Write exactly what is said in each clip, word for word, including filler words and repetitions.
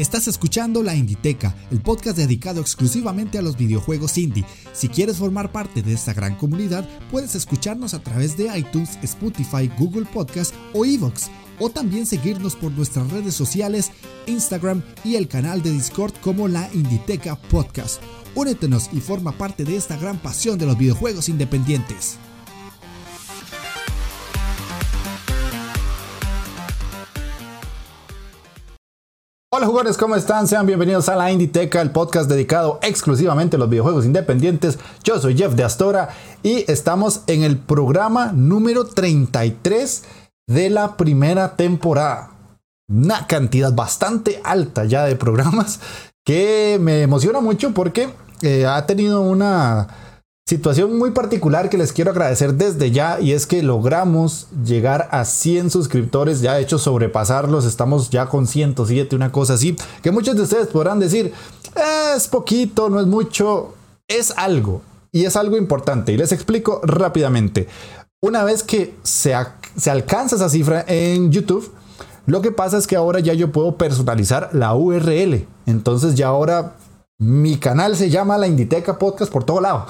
Estás escuchando La Inditeca, el podcast dedicado exclusivamente a los videojuegos indie. Si quieres formar parte de esta gran comunidad, puedes escucharnos a través de iTunes, Spotify, Google Podcast o iVoox, o también seguirnos por nuestras redes sociales, Instagram y el canal de Discord como La Inditeca Podcast. Únetenos y forma parte de esta gran pasión de los videojuegos independientes. Hola jugadores, ¿cómo están? Sean bienvenidos a La Inditeca, el podcast dedicado exclusivamente a los videojuegos independientes. Yo soy Jeff de Astora y estamos en el programa número treinta y tres de la primera temporada. Una cantidad bastante alta ya de programas que me emociona mucho porque eh, ha tenido una situación muy particular que les quiero agradecer desde ya, y es que logramos llegar a cien suscriptores, ya de hecho sobrepasarlos, estamos ya con ciento siete, una cosa así, que muchos de ustedes podrán decir, es poquito, no es mucho, es algo, y es algo importante, y les explico rápidamente. Una vez que se, se alcanza esa cifra en YouTube, lo que pasa es que ahora ya yo puedo personalizar la U R L, entonces ya ahora mi canal se llama La Inditeca Podcast por todo lado.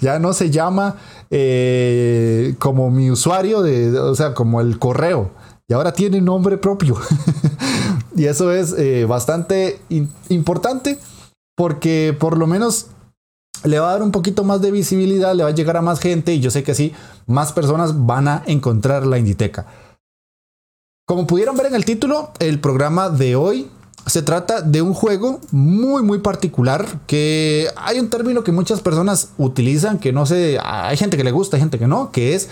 Ya no se llama eh, como mi usuario, de, o sea, como el correo. Y ahora tiene nombre propio. Y eso es eh, bastante in- importante porque por lo menos le va a dar un poquito más de visibilidad, le va a llegar a más gente y yo sé que así más personas van a encontrar La Inditeca. Como pudieron ver en el título, el programa de hoy se trata de un juego muy muy particular, que hay un término que muchas personas utilizan, que no sé, hay gente que le gusta, hay gente que no, que es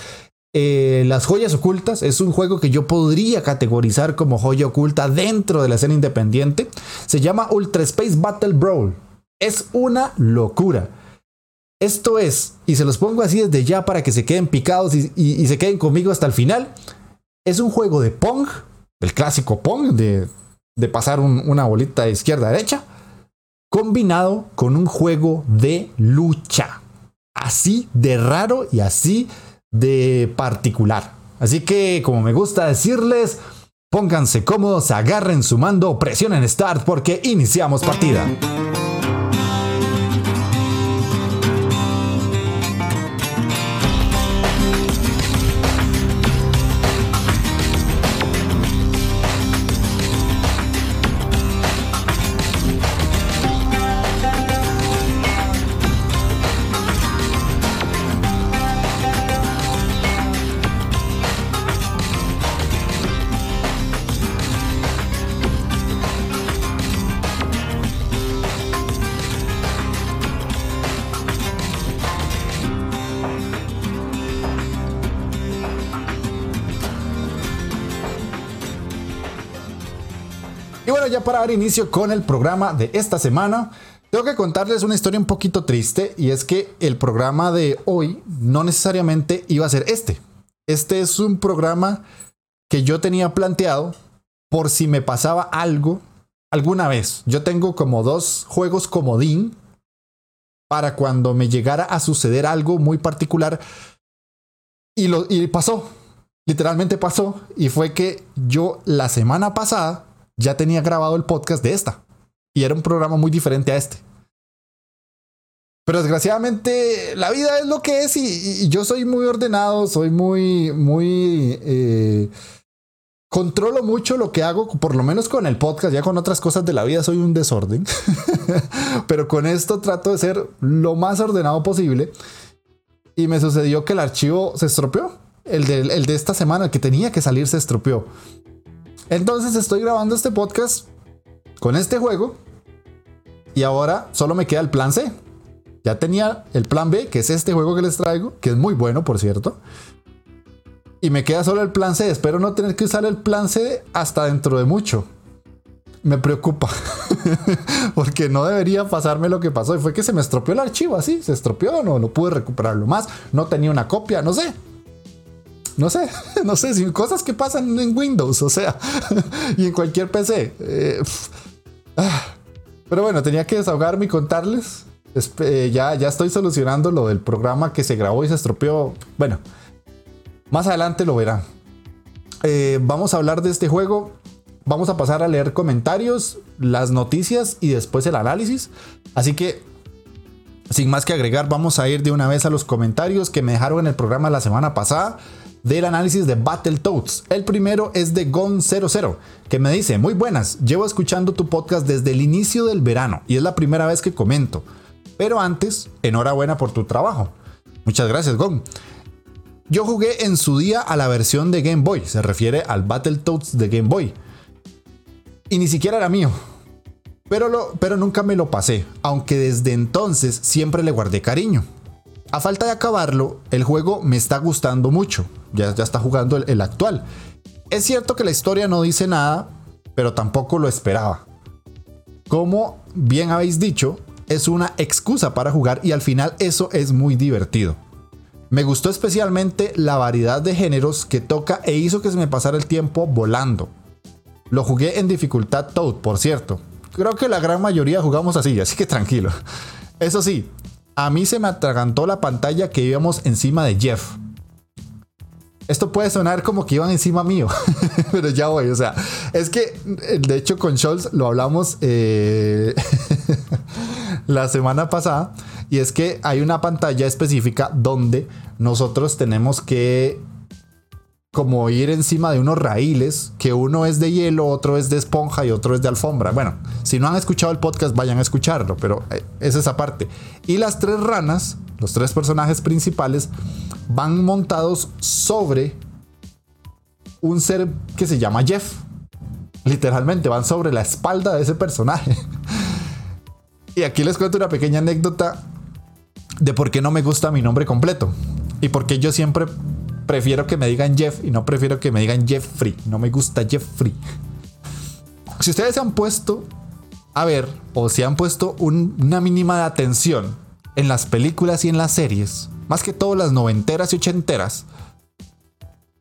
eh, las joyas ocultas. Es un juego que yo podría categorizar como joya oculta dentro de la escena independiente. Se llama Ultra Space Battle Brawl. Es una locura. Esto es, y se los pongo así desde ya para que se queden picados y, y, y se queden conmigo hasta el final. Es un juego de Pong, el clásico Pong de... de pasar un, una bolita de izquierda a derecha, combinado con un juego de lucha. Así de raro y así de particular. Así que, como me gusta decirles, pónganse cómodos, agarren su mando, presionen Start porque iniciamos partida. Para dar inicio con el programa de esta semana, tengo que contarles una historia un poquito triste, y es que el programa de hoy no necesariamente iba a ser este. Este es un programa que yo tenía planteado por si me pasaba algo alguna vez. Yo tengo como dos juegos comodín para cuando me llegara a suceder algo muy particular, y, lo, y pasó, literalmente pasó, y fue que yo la semana pasada ya tenía grabado el podcast de esta. Y era un programa muy diferente a este. Pero desgraciadamente la vida es lo que es. Y, y yo soy muy ordenado. Soy muy... muy eh, controlo mucho lo que hago. Por lo menos con el podcast. Ya con otras cosas de la vida soy un desorden. Pero con esto trato de ser lo más ordenado posible. Y me sucedió que el archivo se estropeó. El de, el de esta semana, el que tenía que salir, se estropeó. Entonces estoy grabando este podcast con este juego y ahora solo me queda el plan C. Ya tenía el plan B, que es este juego que les traigo, que es muy bueno, por cierto. Y me queda solo el plan C. Espero no tener que usar el plan C hasta dentro de mucho. Me preocupa porque no debería pasarme lo que pasó. Y fue que se me estropeó el archivo así. Se estropeó, no, no pude recuperarlo más. No tenía una copia, no sé. No sé, no sé, si cosas que pasan en Windows, o sea, y en cualquier P C. Eh, pero bueno, tenía que desahogarme y contarles. Eh, ya, ya estoy solucionando lo del programa que se grabó y se estropeó. Bueno, más adelante lo verán. Eh, vamos a hablar de este juego. vamos a pasar a leer comentarios, las noticias y después el análisis. Así que, sin más que agregar, vamos a ir de una vez a los comentarios que me dejaron en el programa la semana pasada del análisis de Battletoads. El primero es de Gon cero cero, que me dice: muy buenas, llevo escuchando tu podcast desde el inicio del verano y es la primera vez que comento. Pero antes, enhorabuena por tu trabajo. Muchas gracias, Gon. Yo jugué en su día a la versión de Game Boy, se refiere al Battletoads de Game Boy, y ni siquiera era mío, pero, lo, pero nunca me lo pasé, aunque desde entonces siempre le guardé cariño. A falta de acabarlo, el juego me está gustando mucho, ya, ya está jugando el, el actual. Es cierto que la historia no dice nada, pero tampoco lo esperaba. Como bien habéis dicho, es una excusa para jugar y al final eso es muy divertido. Me gustó especialmente la variedad de géneros que toca e hizo que se me pasara el tiempo volando. Lo jugué en dificultad Toad, por cierto. Creo que la gran mayoría jugamos así, así que tranquilo. Eso sí, a mí se me atragantó la pantalla que íbamos encima de Jeff. Esto puede sonar como que iban encima mío, pero ya voy, o sea, es que de hecho con Scholz lo hablamos eh, la semana pasada. Y es que hay una pantalla específica donde nosotros tenemos que como ir encima de unos raíles, que uno es de hielo, otro es de esponja y otro es de alfombra. Bueno, si no han escuchado el podcast, vayan a escucharlo, pero es esa parte. Y las tres ranas, los tres personajes principales, van montados sobre un ser que se llama Jeff. Literalmente, van sobre la espalda de ese personaje. Y aquí les cuento una pequeña anécdota de por qué no me gusta mi nombre completo y por qué yo siempre prefiero que me digan Jeff y no prefiero que me digan Jeffrey. No me gusta Jeffrey. Si ustedes se han puesto a ver o si han puesto un, una mínima de atención en las películas y en las series, más que todo las noventeras y ochenteras,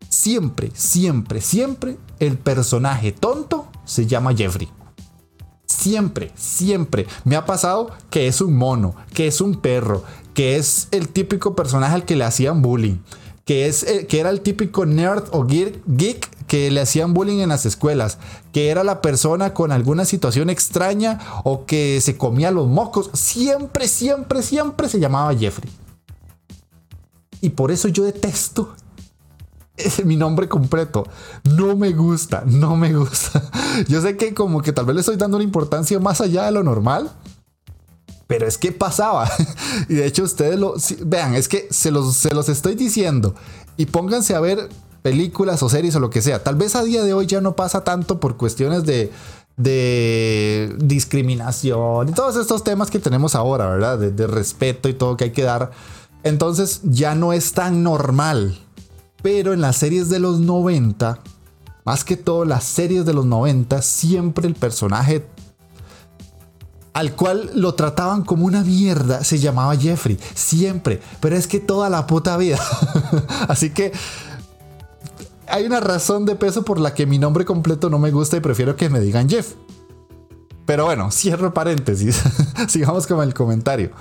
siempre, siempre, siempre el personaje tonto se llama Jeffrey. Siempre, siempre me ha pasado que es un mono, que es un perro, que es el típico personaje al que le hacían bullying, que, es, que era el típico nerd o geek que le hacían bullying en las escuelas, que era la persona con alguna situación extraña o que se comía los mocos. Siempre, siempre, siempre se llamaba Jeffrey. Y por eso yo detesto es mi nombre completo. No me gusta, no me gusta. Yo sé que como que tal vez le estoy dando una importancia más allá de lo normal, pero es que pasaba. Y de hecho ustedes lo... Si, vean, es que se los, se los estoy diciendo. Y pónganse a ver películas o series o lo que sea. Tal vez a día de hoy ya no pasa tanto por cuestiones de, de discriminación y todos estos temas que tenemos ahora, ¿verdad? De, de respeto y todo que hay que dar. Entonces ya no es tan normal. Pero en las series de los noventa, más que todo las series de los noventa, siempre el personaje al cual lo trataban como una mierda se llamaba Jeffrey. Siempre. Pero es que toda la puta vida. Así que hay una razón de peso por la que mi nombre completo no me gusta y prefiero que me digan Jeff. Pero bueno, cierro paréntesis. Sigamos con el comentario.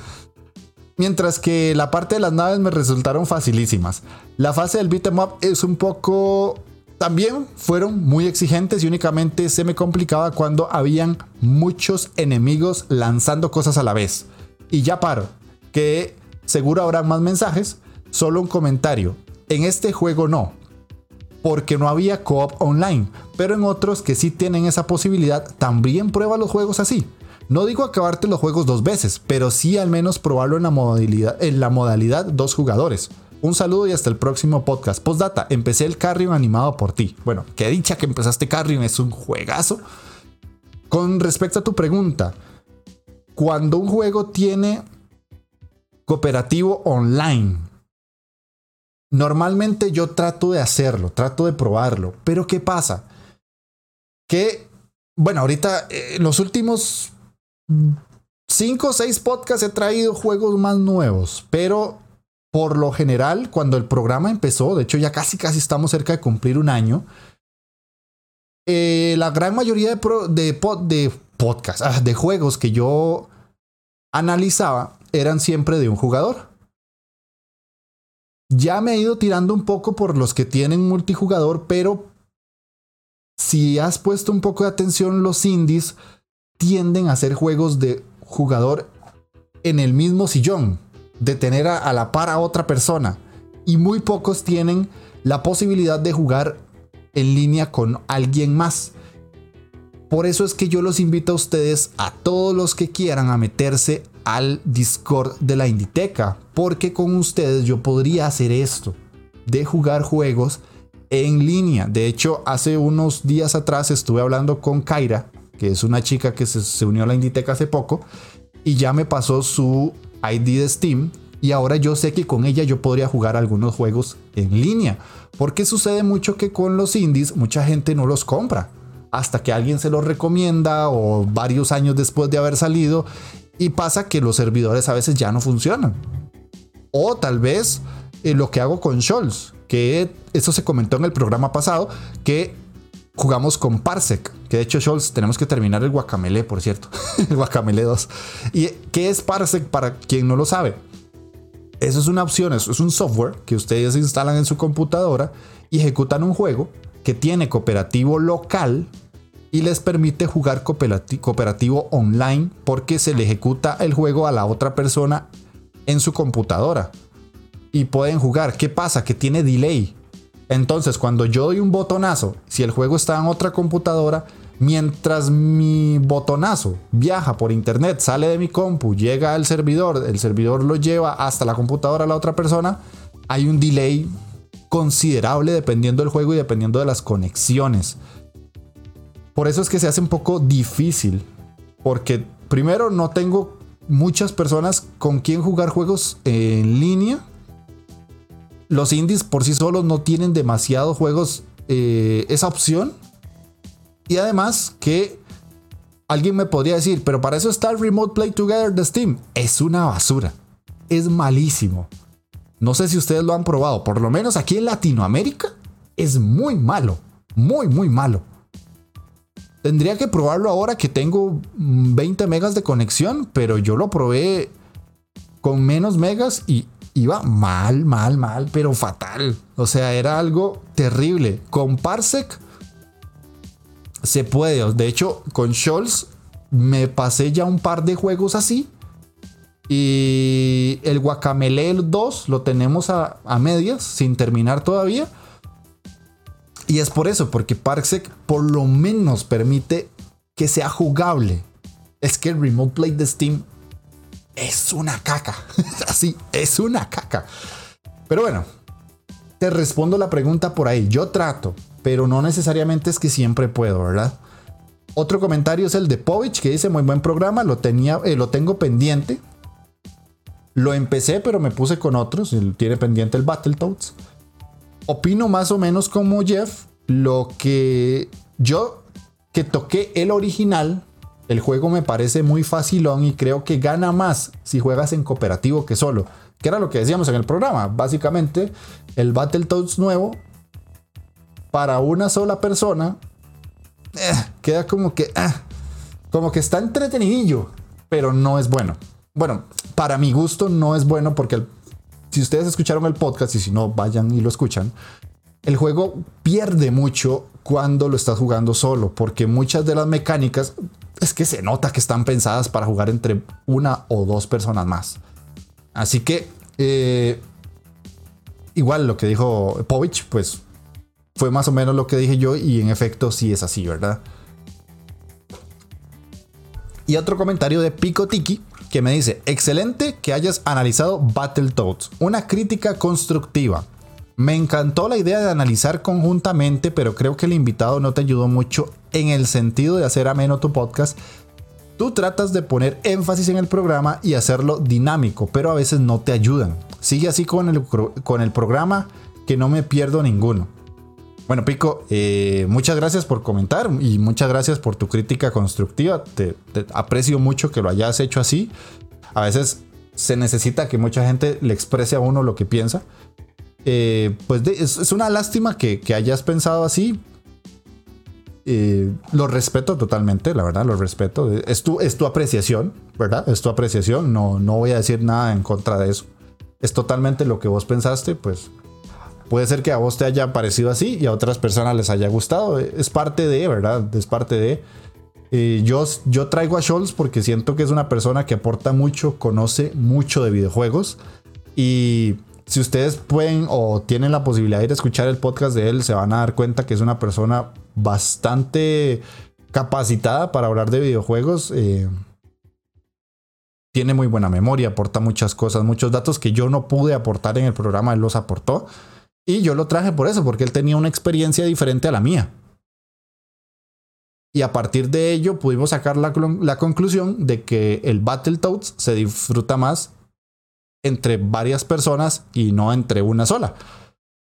Mientras que la parte de las naves me resultaron facilísimas. La fase del beat em up es un poco... También fueron muy exigentes y únicamente se me complicaba cuando habían muchos enemigos lanzando cosas a la vez. Y ya paro, que seguro habrán más mensajes. Solo un comentario. En este juego no, porque no había co-op online. Pero en otros que sí tienen esa posibilidad, también prueba los juegos así. No digo acabarte los juegos dos veces, pero sí al menos probarlo en la modalidad, en la modalidad dos jugadores. Un saludo y hasta el próximo podcast. Postdata, empecé el Carrion animado por ti. Bueno, qué dicha que empezaste Carrion, es un juegazo. Con respecto a tu pregunta, cuando un juego tiene cooperativo online, normalmente yo trato de hacerlo, trato de probarlo. Pero ¿qué pasa? Que, bueno, ahorita eh, los últimos... cinco o seis podcasts he traído juegos más nuevos, pero por lo general cuando el programa empezó, de hecho ya casi casi estamos cerca de cumplir un año, eh, la gran mayoría de, pro, de, de podcasts, de juegos que yo analizaba eran siempre de un jugador. Ya me he ido tirando un poco por los que tienen multijugador, pero si has puesto un poco de atención, los indies tienden a ser juegos de jugador en el mismo sillón, de tener a, a la par a otra persona, y muy pocos tienen la posibilidad de jugar en línea con alguien más. Por eso es que yo los invito a ustedes, a todos los que quieran, a meterse al Discord de la Inditeca, porque con ustedes yo podría hacer esto de jugar juegos en línea. De hecho, hace unos días atrás estuve hablando con Kaira, que es una chica que se, se unió a la Inditeca hace poco, y ya me pasó su I D de Steam, y ahora yo sé que con ella yo podría jugar algunos juegos en línea, porque sucede mucho que con los indies mucha gente no los compra hasta que alguien se los recomienda, o varios años después de haber salido, y pasa que los servidores a veces ya no funcionan. O tal vez eh, lo que hago con Scholz, que eso se comentó en el programa pasado, que jugamos con Parsec, que de hecho, Scholz, tenemos que terminar el Guacamelee, por cierto, el Guacamelee dos. ¿Y qué es Parsec para quien no lo sabe? Eso es una opción, eso es un software que ustedes instalan en su computadora y ejecutan un juego que tiene cooperativo local y les permite jugar cooperativo online, porque se le ejecuta el juego a la otra persona en su computadora y pueden jugar. ¿Qué pasa? Que tiene delay. Entonces, cuando yo doy un botonazo, si el juego está en otra computadora, mientras mi botonazo viaja por internet, sale de mi compu, llega al servidor, el servidor lo lleva hasta la computadora de la otra persona, hay un delay considerable dependiendo del juego y dependiendo de las conexiones. Por eso es que se hace un poco difícil, porque primero no tengo muchas personas con quien jugar juegos en línea. Los indies por sí solos no tienen demasiados juegos eh, esa opción, y además que alguien me podría decir, pero para eso está el Remote Play Together de Steam. Es una basura, es malísimo. No sé si ustedes lo han probado, por lo menos aquí en Latinoamérica es muy malo, muy muy malo. Tendría que probarlo ahora que tengo veinte megas de conexión, pero yo lo probé con menos megas y iba mal, mal, mal, pero fatal. O sea, era algo terrible. Con Parsec se puede. De hecho, con Scholz me pasé ya un par de juegos así. Y el Guacamelee dos lo tenemos a, a medias, sin terminar todavía. Y es por eso, porque Parsec por lo menos permite que sea jugable. Es que el Remote Play de Steam es una caca. Así, es una caca. Pero bueno, te respondo la pregunta por ahí. Yo trato, pero no necesariamente es que siempre puedo, ¿verdad? Otro comentario es el de Povich, que dice: muy buen programa, lo, tenía, eh, lo tengo pendiente. Lo empecé, pero me puse con otros. Tiene pendiente el Battletoads. Opino más o menos como Jeff. Lo que yo, que toqué el original, el juego me parece muy facilón y creo que gana más si juegas en cooperativo que solo, que era lo que decíamos en el programa. Básicamente, el Battletoads nuevo, para una sola persona, eh, queda como que, eh, como que está entretenidillo, pero no es bueno. Bueno, para mi gusto no es bueno, porque el, si ustedes escucharon el podcast, y si no, vayan y lo escuchan, el juego pierde mucho cuando lo estás jugando solo, porque muchas de las mecánicas es que se nota que están pensadas para jugar entre una o dos personas más. Así que eh, igual lo que dijo Povich, pues fue más o menos lo que dije yo, y en efecto sí es así, ¿verdad? Y otro comentario de Pico Tiki, que me dice: excelente que hayas analizado Battletoads, una crítica constructiva. Me encantó la idea de analizar conjuntamente, pero creo que el invitado no te ayudó mucho en el sentido de hacer ameno tu podcast. Tú tratas de poner énfasis en el programa y hacerlo dinámico, pero a veces no te ayudan. Sigue así con el, con el programa, que no me pierdo ninguno. Bueno, Pico, eh, muchas gracias por comentar y muchas gracias por tu crítica constructiva. Te, te aprecio mucho que lo hayas hecho así. A veces se necesita que mucha gente le exprese a uno lo que piensa. Eh, pues de, es, es una lástima que, que hayas pensado así. Eh, lo respeto totalmente, la verdad, lo respeto. Es tu, es tu apreciación, ¿verdad? Es tu apreciación, no, no voy a decir nada en contra de eso. Es totalmente lo que vos pensaste, pues puede ser que a vos te haya parecido así y a otras personas les haya gustado. Es parte de, ¿verdad? Es parte de... Eh, yo, yo traigo a Scholz porque siento que es una persona que aporta mucho, conoce mucho de videojuegos. Y si ustedes pueden o tienen la posibilidad de ir a escuchar el podcast de él, se van a dar cuenta que es una persona bastante capacitada para hablar de videojuegos. Eh, tiene muy buena memoria, aporta muchas cosas, muchos datos que yo no pude aportar en el programa, él los aportó. Y yo lo traje por eso, porque él tenía una experiencia diferente a la mía. Y a partir de ello pudimos sacar la, la conclusión de que el Battletoads se disfruta más entre varias personas y no entre una sola.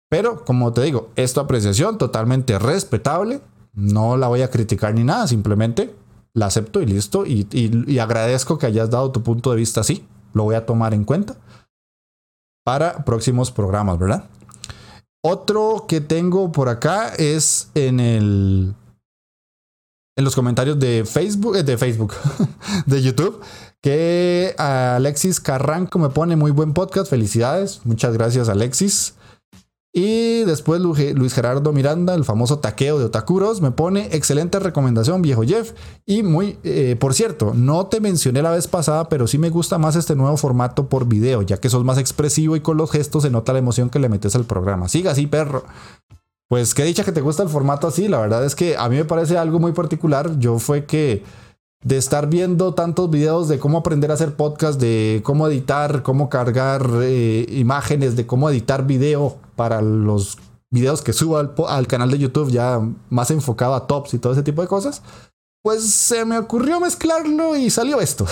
Pero, como te digo, es tu apreciación totalmente respetable. No la voy a criticar ni nada, simplemente la acepto y listo. Y, y, y agradezco que hayas dado tu punto de vista así. Lo voy a tomar en cuenta para próximos programas, ¿verdad? Otro que tengo por acá es en el... en los comentarios de Facebook, de Facebook, de YouTube, que Alexis Carranco me pone muy buen podcast, felicidades, muchas gracias Alexis. Y después Luis Gerardo Miranda, el famoso taqueo de Otakuros, me pone excelente recomendación, viejo Jeff. Y muy, eh, por cierto, no te mencioné la vez pasada, pero sí me gusta más este nuevo formato por video, ya que sos más expresivo y con los gestos se nota la emoción que le metes al programa. Siga así, perro. Pues qué dicha que te gusta el formato así, la verdad es que a mí me parece algo muy particular. Yo fue que de estar viendo tantos videos de cómo aprender a hacer podcast, de cómo editar, cómo cargar eh, imágenes, de cómo editar video para los videos que subo al, al canal de YouTube ya más enfocado a tops y todo ese tipo de cosas, pues se me ocurrió mezclarlo y salió esto.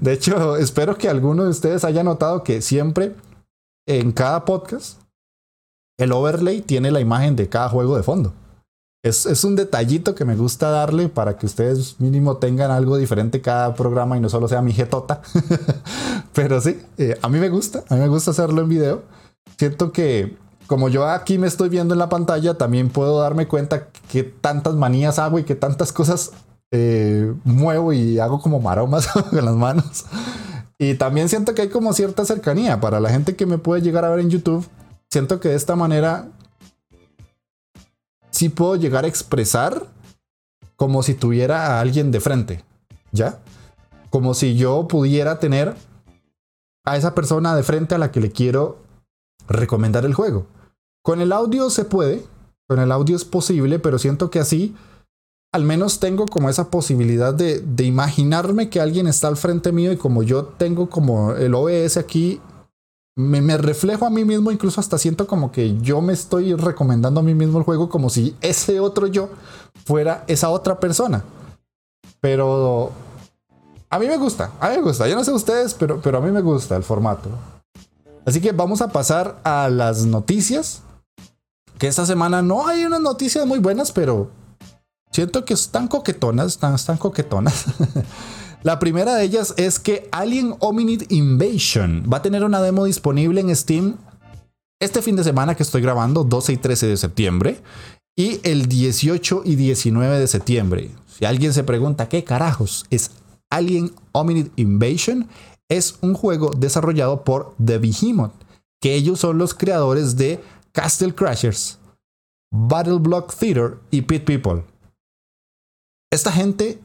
De hecho, espero que alguno de ustedes haya notado que siempre en cada podcast el overlay tiene la imagen de cada juego de fondo. Es, es un detallito que me gusta darle para que ustedes mínimo tengan algo diferente cada programa y no solo sea mi jetota. Pero sí, eh, a mí me gusta, a mí me gusta hacerlo en video. Siento que como yo aquí me estoy viendo en la pantalla, también puedo darme cuenta que tantas manías hago y que tantas cosas eh, muevo y hago como maromas con las manos. Y también siento que hay como cierta cercanía para la gente que me puede llegar a ver en YouTube. Siento que de esta manera sí puedo llegar a expresar como si tuviera a alguien de frente, ¿ya? Como si yo pudiera tener a esa persona de frente a la que le quiero recomendar el juego. Con el audio se puede, con el audio es posible, pero siento que así al menos tengo como esa posibilidad de, de imaginarme que alguien está al frente mío y como yo tengo como el O B S aquí, Me, me reflejo a mí mismo, incluso hasta siento como que yo me estoy recomendando a mí mismo el juego, como si ese otro yo fuera esa otra persona. Pero a mí me gusta, a mí me gusta. Yo no sé ustedes, pero, pero a mí me gusta el formato. Así que vamos a pasar a las noticias. Que esta semana no hay unas noticias muy buenas, pero siento que están coquetonas, están, están coquetonas. La primera de ellas es que Alien Hominid Invasion va a tener una demo disponible en Steam este fin de semana que estoy grabando, doce y trece de septiembre, y el dieciocho y diecinueve de septiembre. Si alguien se pregunta qué carajos es Alien Hominid Invasion, es un juego desarrollado por The Behemoth, que ellos son los creadores de Castle Crashers, Battle Block Theater y Pit People. Esta gente...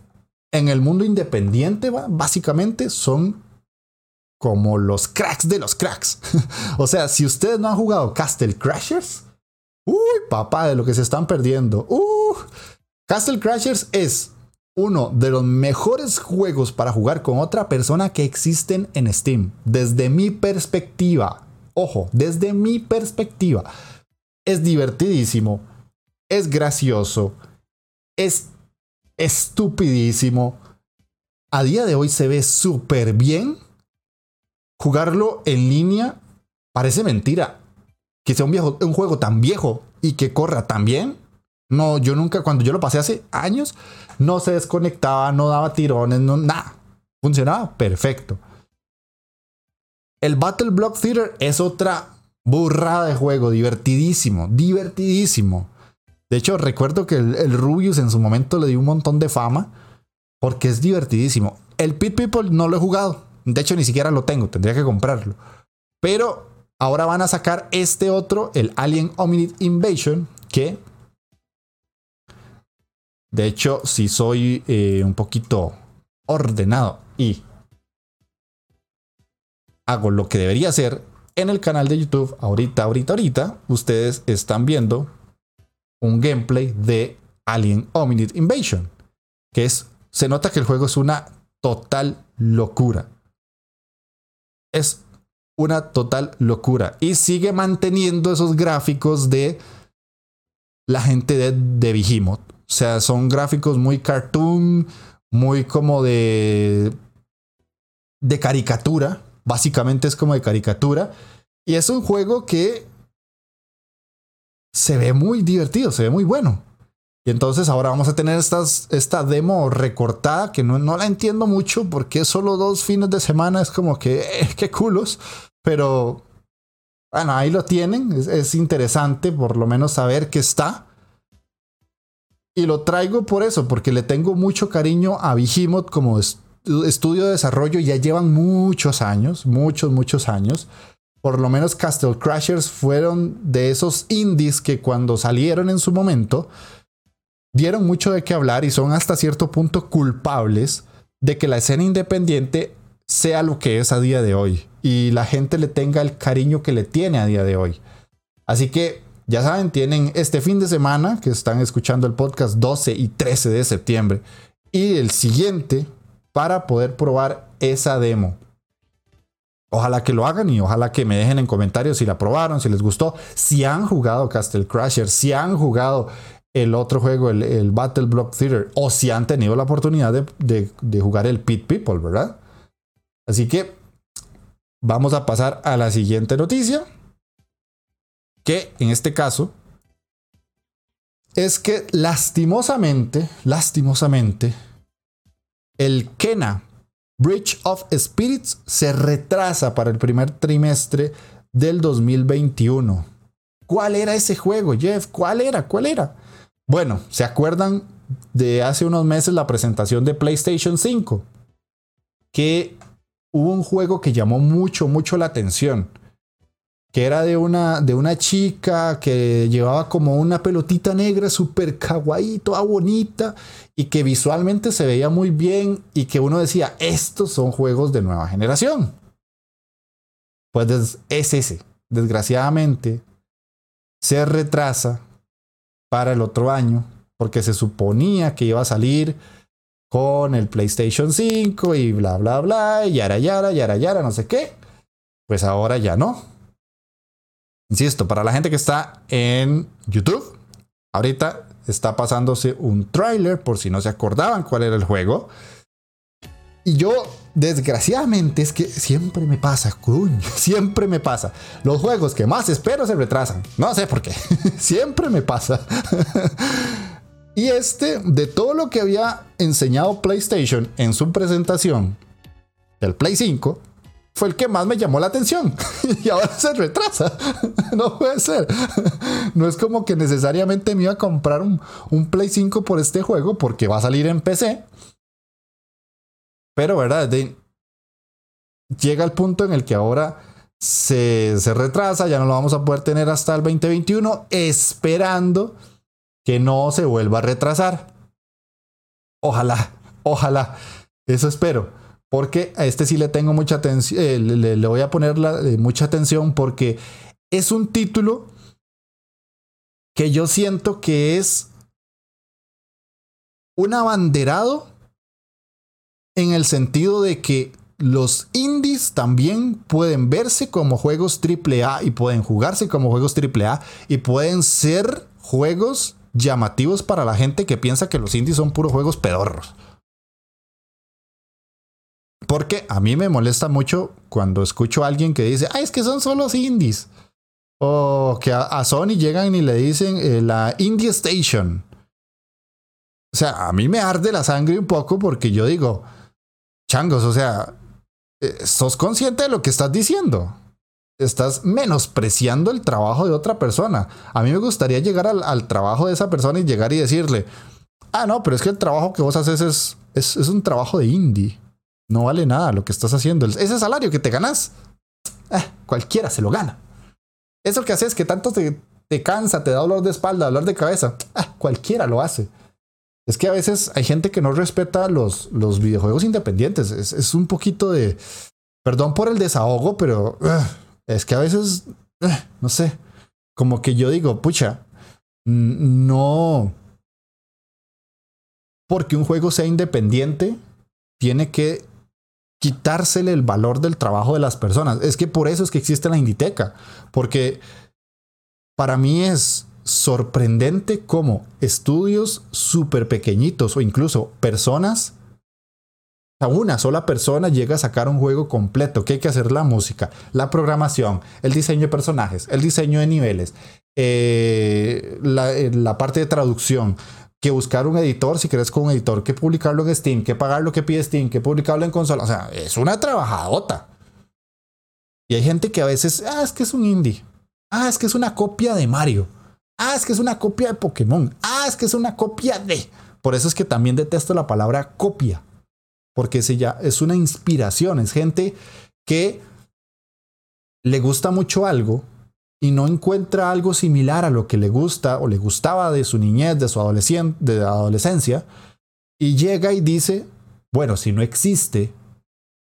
en el mundo independiente, básicamente, son como los cracks de los cracks. O sea, si ustedes no han jugado Castle Crashers, uy, papá, de lo que se están perdiendo. Uh, Castle Crashers es uno de los mejores juegos para jugar con otra persona que existen en Steam. Desde mi perspectiva, ojo, desde mi perspectiva, es divertidísimo, es gracioso, es estupidísimo. A día de hoy se ve súper bien. Jugarlo en línea parece mentira. Que sea un, viejo, un juego tan viejo y que corra tan bien. No, yo nunca, cuando yo lo pasé hace años, no se desconectaba, no daba tirones, no, nada. Funcionaba perfecto. El Battle Block Theater es otra burrada de juego. Divertidísimo, divertidísimo. De hecho, recuerdo que el, el Rubius en su momento le dio un montón de fama porque es divertidísimo. El Pit People no lo he jugado. De hecho, ni siquiera lo tengo. Tendría que comprarlo. Pero Ahora van a sacar este otro, el Alien Hominid Invasion, que de hecho, si soy eh, un poquito ordenado y hago lo que debería hacer en el canal de YouTube, ahorita, ahorita, ahorita, ustedes están viendo un gameplay de Alien Hominid Invasion, que es, se nota que el juego es una total locura. Es una total locura y sigue manteniendo esos gráficos de la gente de The Behemoth. O sea, son gráficos muy cartoon, muy como de de caricatura. Básicamente es como de caricatura. Y es un juego que se ve muy divertido, se ve muy bueno. Y entonces ahora vamos a tener estas, esta demo recortada que no, no la entiendo mucho porque solo dos fines de semana es como que, eh, qué culos. Pero bueno, ahí lo tienen. Es, es interesante por lo menos saber que está. Y lo traigo por eso, porque le tengo mucho cariño a Behemoth como es. Estudio de desarrollo, ya llevan muchos años, muchos, muchos años. Por lo menos Castle Crashers fueron de esos indies que cuando salieron en su momento dieron mucho de qué hablar y son hasta cierto punto culpables de que la escena independiente sea lo que es a día de hoy y la gente le tenga el cariño que le tiene a día de hoy. Así que ya saben, tienen este fin de semana que están escuchando el podcast doce y trece de septiembre y el siguiente para poder probar esa demo. Ojalá que lo hagan y ojalá que me dejen en comentarios si la probaron, si les gustó, si han jugado Castle Crashers, si han jugado el otro juego, el, el Battle Block Theater, o si han tenido la oportunidad de, de, de jugar el Pit People, ¿verdad? Así que vamos a pasar a la siguiente noticia, que en este caso es que lastimosamente, lastimosamente, el Kena Bridge of Spirits se retrasa para el primer trimestre del dos mil veintiuno. ¿Cuál era ese juego, Jeff? ¿Cuál era? ¿Cuál era? Bueno, ¿se acuerdan de hace unos meses la presentación de PlayStation cinco? Que hubo un juego que llamó mucho, mucho la atención. Que era de una, de una chica que llevaba como una pelotita negra súper kawaii, toda bonita, y que visualmente se veía muy bien y que uno decía, estos son juegos de nueva generación. Pues es ese. Desgraciadamente, se retrasa para el otro año porque se suponía que iba a salir con el PlayStation cinco y bla, bla, bla, y yara, yara, yara, yara, no sé qué. Pues ahora ya no. Insisto, para la gente que está en YouTube, ahorita está pasándose un tráiler por si no se acordaban cuál era el juego. Y yo, desgraciadamente, es que siempre me pasa, coño, siempre me pasa. Los juegos que más espero se retrasan. No sé por qué, siempre me pasa. Y este, de todo lo que había enseñado PlayStation en su presentación del Play cinco... fue el que más me llamó la atención y ahora se retrasa. No puede ser. No es como que necesariamente me iba a comprar un, un Play cinco por este juego porque va a salir en P C. Pero, ¿verdad? De, llega el punto en el que ahora se, se retrasa. Ya no lo vamos a poder tener hasta el veinte veintiuno, esperando que no se vuelva a retrasar. Ojalá, ojalá. Eso espero. Porque a este sí le tengo mucha atención, eh, le, le voy a poner la, eh, mucha atención porque es un título que yo siento que es un abanderado en el sentido de que los indies también pueden verse como juegos triple A y pueden jugarse como juegos triple A y pueden ser juegos llamativos para la gente que piensa que los indies son puros juegos pedorros. Porque a mí me molesta mucho cuando escucho a alguien que dice, ah, es que son solo indies. O que a, a Sony llegan y le dicen eh, la Indie Station. O sea, a mí me arde la sangre un poco porque yo digo, changos, o sea, ¿sos consciente de lo que estás diciendo? Estás menospreciando el trabajo de otra persona. A mí me gustaría llegar al, al trabajo de esa persona y llegar y decirle, ah, no, pero es que el trabajo que vos haces es, es, es un trabajo de indie. No vale nada lo que estás haciendo. Ese salario que te ganas, eh, cualquiera se lo gana. eso que haces, que tanto te, te cansa, te da dolor de espalda, dolor de cabeza, ah, cualquiera lo hace. Es que a veces hay gente que no respeta los, los videojuegos independientes. Es, es un poquito de... Perdón por el desahogo, pero... Uh, es que a veces... Uh, no sé. Como que yo digo, pucha, no... Porque un juego sea independiente, tiene que quitársele el valor del trabajo de las personas. Es que por eso es que existe la Inditeca. Porque para mí es... sorprendente cómo estudios súper pequeñitos o incluso personas, a una sola persona llega a sacar un juego completo, que hay que hacer la música, la programación, el diseño de personajes, el diseño de niveles, eh, la, la parte de traducción, que buscar un editor, si querés con un editor, que publicarlo en Steam, que pagar lo que pide Steam, que publicarlo en consola. O sea, es una trabajadota. Y hay gente que a veces, ah, es que es un indie, ah, es que es una copia de Mario, ah, es que es una copia de Pokémon, ah, es que es una copia de... Por eso es que también detesto la palabra copia, porque si ya es una inspiración, es gente que le gusta mucho algo y no encuentra algo similar a lo que le gusta o le gustaba de su niñez, de su adolescente, de la adolescencia, y llega y dice, bueno, si no existe,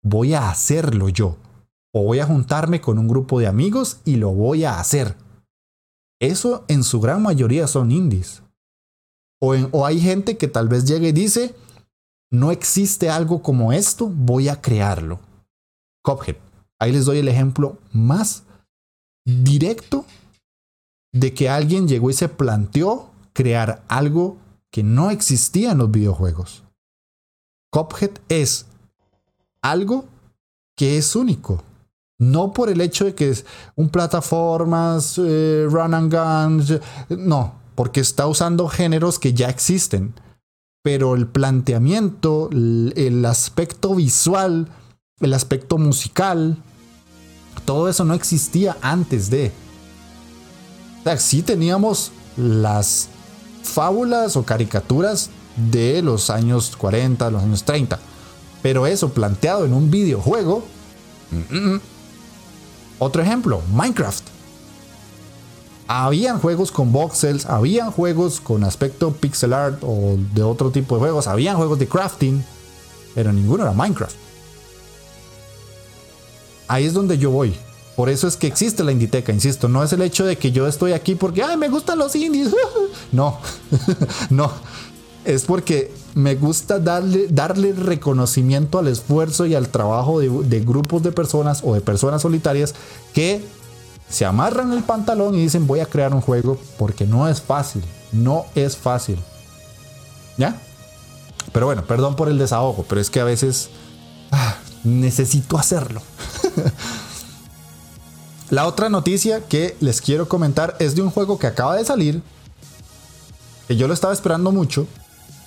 voy a hacerlo yo, o voy a juntarme con un grupo de amigos y lo voy a hacer. Eso en su gran mayoría son indies. O, en, o hay gente que tal vez llegue y dice, no existe algo como esto, voy a crearlo. Cuphead. Ahí les doy el ejemplo más directo de que alguien llegó y se planteó crear algo que no existía en los videojuegos. Cuphead es algo que es único. No por el hecho de que es un plataformas, eh, run and gun, no, porque está usando géneros que ya existen. Pero el planteamiento, el, el aspecto visual, el aspecto musical, todo eso no existía antes de. O sea, sí teníamos las fábulas o caricaturas de los años cuarenta, los años treinta. Pero eso planteado en un videojuego... Mm-mm. Otro ejemplo, Minecraft. Habían juegos con voxels, habían juegos con aspecto pixel art o de otro tipo de juegos, habían juegos de crafting, pero ninguno era Minecraft. Ahí es donde yo voy. Por eso es que existe la Inditeca, insisto. No es el hecho de que yo estoy aquí porque ay, me gustan los indies. No, no. Es porque me gusta darle, darle reconocimiento al esfuerzo y al trabajo de, de grupos de personas o de personas solitarias que se amarran el pantalón y dicen voy a crear un juego, porque no es fácil, no es fácil. ¿Ya? Pero bueno, perdón por el desahogo, pero es que a veces ah, necesito hacerlo. La otra noticia que les quiero comentar es de un juego que acaba de salir, que yo lo estaba esperando mucho,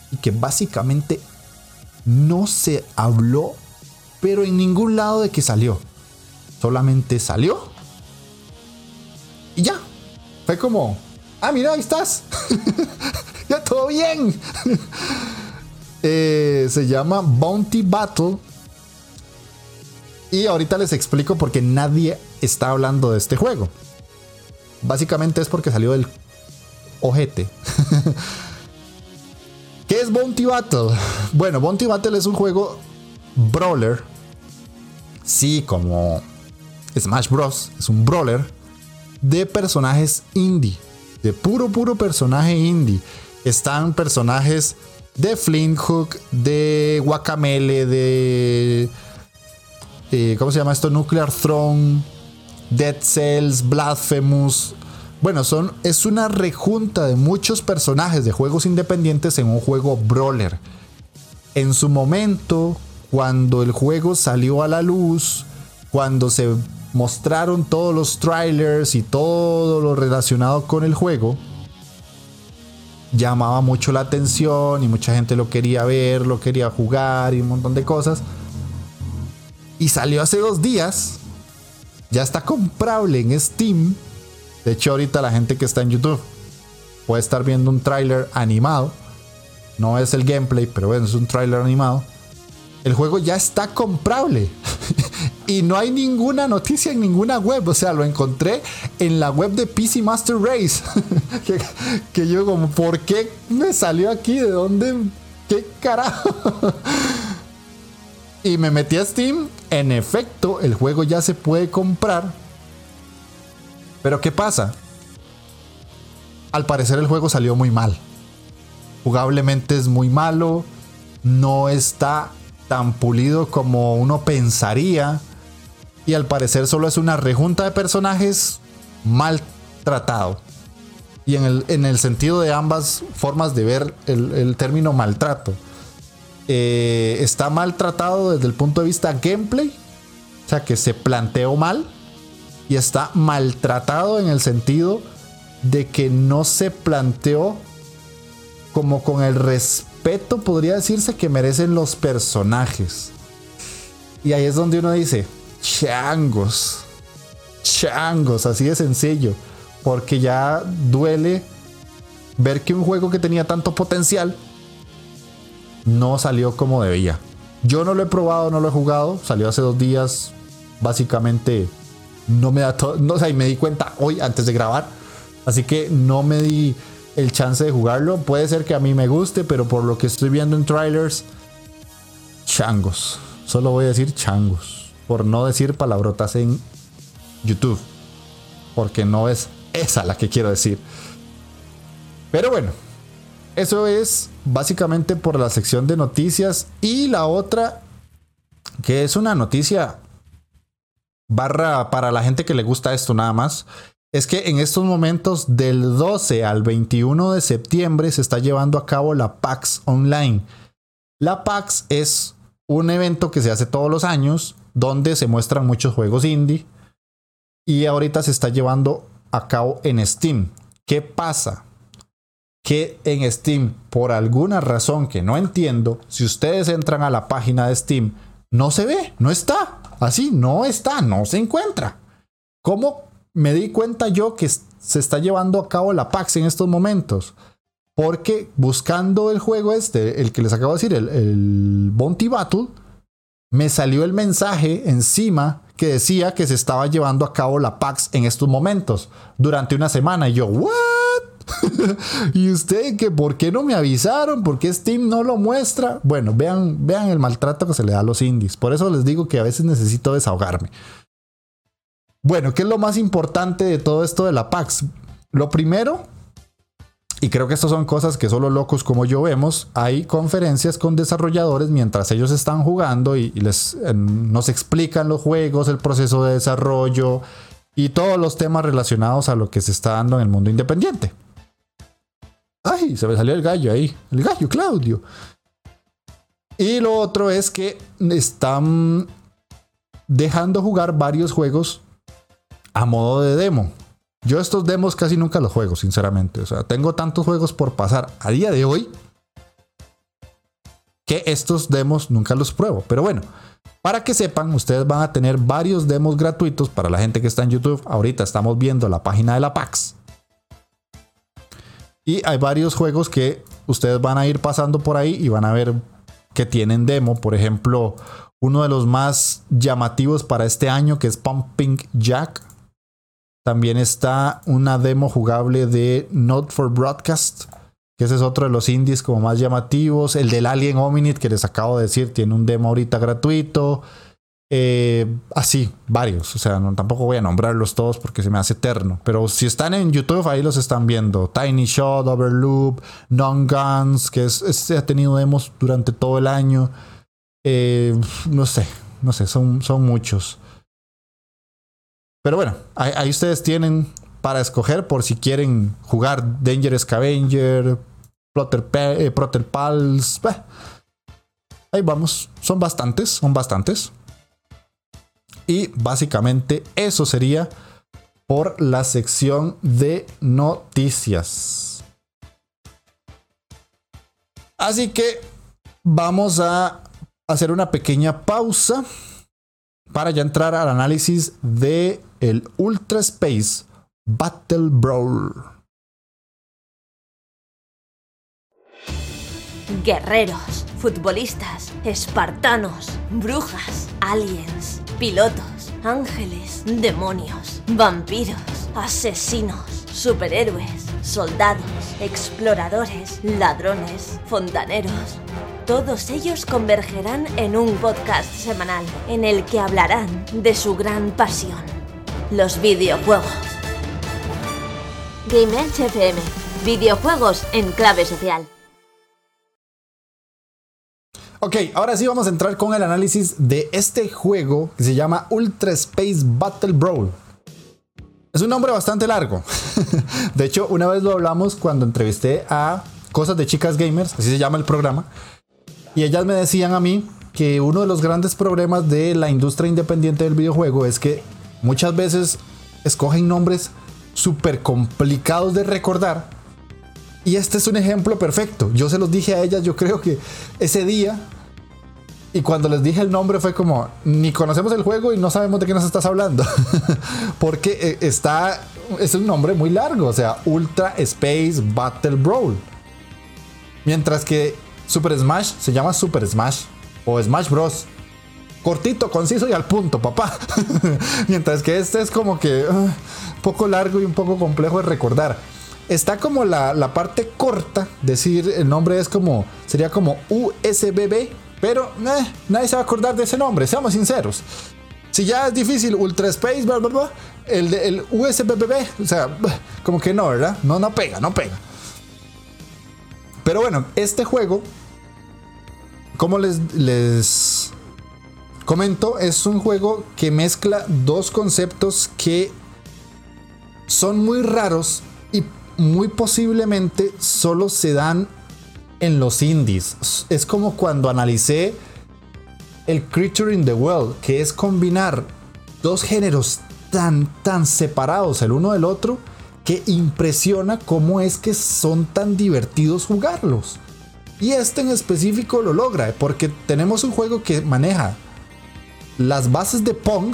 y que básicamente no se habló, pero en ningún lado, de que salió. Solamente salió y ya. Fue como, ah, mira, ahí estás. Ya todo bien. eh, se llama Bounty Battle. Y ahorita les explico porque nadie está hablando de este juego. Básicamente es porque salió del ojete. ¿Qué es Bounty Battle? Bueno, Bounty Battle es un juego brawler. Sí, como Smash Bros. Es un brawler de personajes indie. De puro, puro personaje indie. Están personajes de Flint Hook, de Guacamelee, de... Eh, ¿Cómo se llama esto? Nuclear Throne, Dead Cells, Blasphemous... Bueno, son, es una rejunta de muchos personajes de juegos independientes en un juego brawler. En su momento, cuando el juego salió a la luz, cuando se mostraron todos los trailers y todo lo relacionado con el juego, llamaba mucho la atención y mucha gente lo quería ver, lo quería jugar y un montón de cosas. Y salió hace dos días, ya está comprable en Steam. De hecho, ahorita la gente que está en YouTube puede estar viendo un tráiler animado. No es el gameplay, pero bueno, es un tráiler animado. El juego ya está comprable. y no hay ninguna noticia en ninguna web. O sea, lo encontré en la web de P C Master Race. que, que yo como, ¿por qué me salió aquí? ¿De dónde? ¿Qué carajo? Y me metí a Steam. En efecto, el juego ya se puede comprar. Pero ¿qué pasa? Al parecer el juego salió muy mal. Jugablemente es muy malo. No está tan pulido como uno pensaría. Y al parecer solo es una rejunta de personajes maltratado. Y en el, en el sentido de ambas formas de ver el, el término maltrato. Eh, está maltratado desde el punto de vista gameplay. O sea, que se planteó mal. Y está maltratado en el sentido de que no se planteó como con el respeto, podría decirse, que merecen los personajes. Y ahí es donde uno dice, changos, changos, así de sencillo. Porque ya duele ver que un juego que tenía tanto potencial no salió como debía. Yo no lo he probado, no lo he jugado, salió hace dos días, básicamente no me da todo, no, o sea, y me di cuenta hoy antes de grabar. Así que no me di el chance de jugarlo. Puede ser que a mí me guste, pero por lo que estoy viendo en trailers, changos. Solo voy a decir changos, por no decir palabrotas en YouTube, porque no es esa la que quiero decir. Pero bueno, eso es básicamente por la sección de noticias. Y la otra, que es una noticia barra para la gente que le gusta esto nada más, es que en estos momentos, del doce al veintiuno de septiembre, se está llevando a cabo la PAX Online. La PAX es un evento que se hace todos los años, donde se muestran muchos juegos indie. Y ahorita se está llevando a cabo en Steam. ¿Qué pasa? Que en Steam, por alguna razón que no entiendo, si ustedes entran a la página de Steam, no se ve, no está. Así, no está, no se encuentra. ¿Cómo me di cuenta yo que se está llevando a cabo la PAX en estos momentos? Porque buscando el juego este, el que les acabo de decir, el, el Bounty Battle, me salió el mensaje encima que decía que se estaba llevando a cabo la PAX en estos momentos, durante una semana. Y yo, ¿what? ¿Y usted qué? ¿Por qué no me avisaron? ¿Por qué Steam no lo muestra? Bueno, vean, vean el maltrato que se le da a los indies. Por eso les digo que a veces necesito desahogarme. Bueno, ¿qué es lo más importante de todo esto de la PAX? Lo primero, y creo que estas son cosas que solo locos como yo vemos, hay conferencias con desarrolladores mientras ellos están jugando y, y les, eh, nos explican los juegos, el proceso de desarrollo y todos los temas relacionados a lo que se está dando en el mundo independiente. ¡Ay! Se me salió el gallo ahí. El gallo Claudio. Y lo otro es que están dejando jugar varios juegos a modo de demo. Yo estos demos casi nunca los juego, sinceramente. O sea, tengo tantos juegos por pasar a día de hoy que estos demos nunca los pruebo. Pero bueno, para que sepan, ustedes van a tener varios demos gratuitos para la gente que está en YouTube. Ahorita estamos viendo la página de la PAX. Y hay varios juegos que ustedes van a ir pasando por ahí y van a ver que tienen demo. Por ejemplo, uno de los más llamativos para este año, que es Pumping Jack. También está una demo jugable de Not for Broadcast, que ese es otro de los indies como más llamativos. El del Alien Hominid, que les acabo de decir, tiene un demo ahorita gratuito. Eh, así, varios. O sea, no, tampoco voy a nombrarlos todos porque se me hace eterno. Pero si están en YouTube, ahí los están viendo. Tiny Shot, Overloop, Non Guns, que es, es, ha tenido demos durante todo el año. Eh, no sé, no sé, son, son muchos. Pero bueno, ahí, ahí ustedes tienen para escoger por si quieren jugar Danger Scavenger, Plotter, eh, Plotter Pals. Bah. Ahí vamos. Son bastantes, son bastantes. Y básicamente eso sería por la sección de noticias. Así que vamos a hacer una pequeña pausa para ya entrar al análisis de el Ultra Space Battle Brawl. Guerreros, futbolistas, espartanos, brujas, aliens, pilotos, ángeles, demonios, vampiros, asesinos, superhéroes, soldados, exploradores, ladrones, fontaneros. Todos ellos convergerán en un podcast semanal en el que hablarán de su gran pasión, los videojuegos. GameEdge F M, videojuegos en clave social. Ok, ahora sí vamos a entrar con el análisis de este juego que se llama Ultra Space Battle Brawl. Es un nombre bastante largo. De hecho, una vez lo hablamos cuando entrevisté a Cosas de Chicas Gamers, así se llama el programa. Y ellas me decían a mí que uno de los grandes problemas de la industria independiente del videojuego es que muchas veces escogen nombres súper complicados de recordar. Y este es un ejemplo perfecto. Yo se los dije a ellas, yo creo que ese día. Y cuando les dije el nombre fue como, ni conocemos el juego y no sabemos de qué nos estás hablando. Porque está, es un nombre muy largo, o sea, Ultra Space Battle Brawl. Mientras que Super Smash se llama Super Smash o Smash Bros. Cortito, conciso y al punto, papá. Mientras que este es como que uh, un poco largo y un poco complejo de recordar. Está como la, la parte corta, decir el nombre es como, sería como U S B B, pero eh, nadie se va a acordar de ese nombre, seamos sinceros. Si ya es difícil Ultra Space, bla, bla, bla, el, el U S B B, o sea, como que no, ¿verdad? No, no pega, no pega. Pero bueno, este juego, como les, les comento, es un juego que mezcla dos conceptos que son muy raros y muy posiblemente solo se dan en los indies. Es como cuando analicé el Creature in the World, que es combinar dos géneros tan, tan separados el uno del otro, que impresiona cómo es que son tan divertidos jugarlos. Y este en específico lo logra, porque tenemos un juego que maneja las bases de Pong.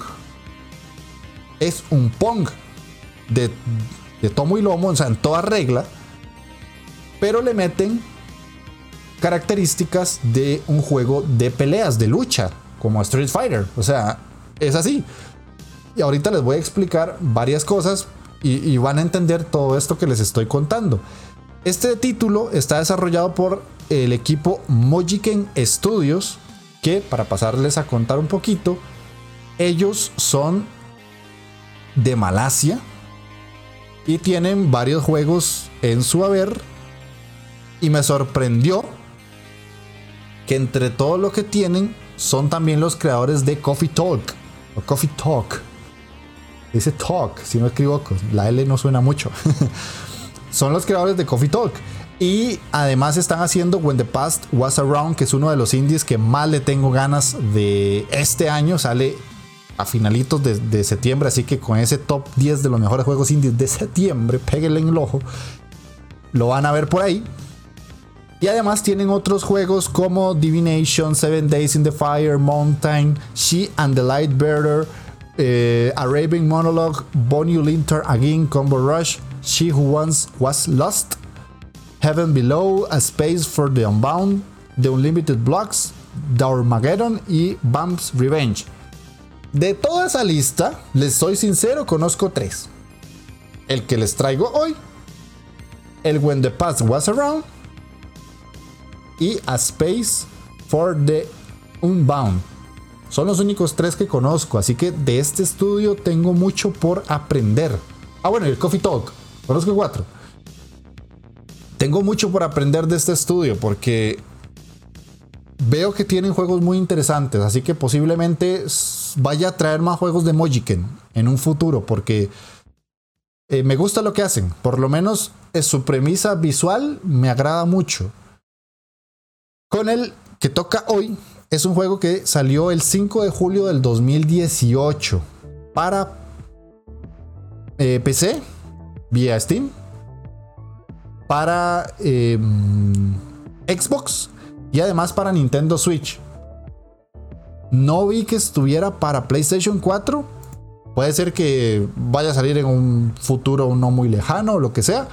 Es un Pong de, de tomo y lomo, o sea, en toda regla, pero le meten características de un juego de peleas, de lucha, como Street Fighter. O sea, es así. Y ahorita les voy a explicar varias cosas Y, y van a entender todo esto que les estoy contando. Este título está desarrollado por el equipo Mojiken Studios, que, para pasarles a contar un poquito, ellos son de Malasia y tienen varios juegos en su haber. Y me sorprendió que entre todo lo que tienen son también los creadores de Coffee Talk o Coffee Talk. Dice Talk, si no me equivoco, la L no suena mucho. Son los creadores de Coffee Talk. Y además están haciendo When the Past Was Around, que es uno de los indies que más le tengo ganas de este año. Sale a finalitos de, de septiembre, así que con ese top diez de los mejores juegos indies de septiembre, péguenle en el ojo. Lo van a ver por ahí. Y además tienen otros juegos como Divination, Seven Days in the Fire, Mountain, She and the Light Bearer, Eh, A Raven Monologue, Bonnie Linter Again, Combo Rush, She Who Once Was Lost, Heaven Below, A Space for the Unbound, The Unlimited Blocks, Darmageddon y Bumps Revenge. De toda esa lista, les soy sincero, conozco tres. El que les traigo hoy, el When the Past Was Around y A Space for the Unbound. Son los únicos tres que conozco, así que de este estudio tengo mucho por aprender. Ah, bueno, el Coffee Talk. Conozco cuatro. Tengo mucho por aprender de este estudio porque veo que tienen juegos muy interesantes, así que posiblemente vaya a traer más juegos de Mojiken en un futuro, porque eh, me gusta lo que hacen. Por lo menos eh, su premisa visual me agrada mucho. Con el que toca hoy, es un juego que salió el cinco de julio del dos mil dieciocho para eh, P C vía Steam, para eh, Xbox y además para Nintendo Switch. No vi que estuviera para PlayStation cuatro. Puede ser que vaya a salir en un futuro no muy lejano o lo que sea,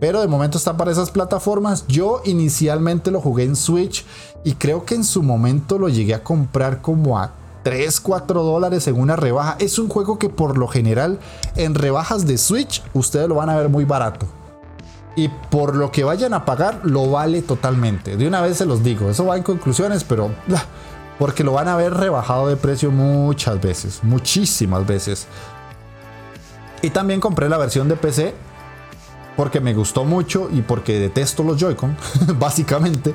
pero de momento está para esas plataformas. Yo inicialmente lo jugué en Switch y creo que en su momento lo llegué a comprar como a tres, cuatro dólares en una rebaja. Es un juego que por lo general en rebajas de Switch ustedes lo van a ver muy barato, y por lo que vayan a pagar lo vale totalmente. De una vez se los digo, eso va en conclusiones, pero porque lo van a ver rebajado de precio muchas veces, muchísimas veces. Y también compré la versión de P C porque me gustó mucho y porque detesto los Joy-Con, básicamente.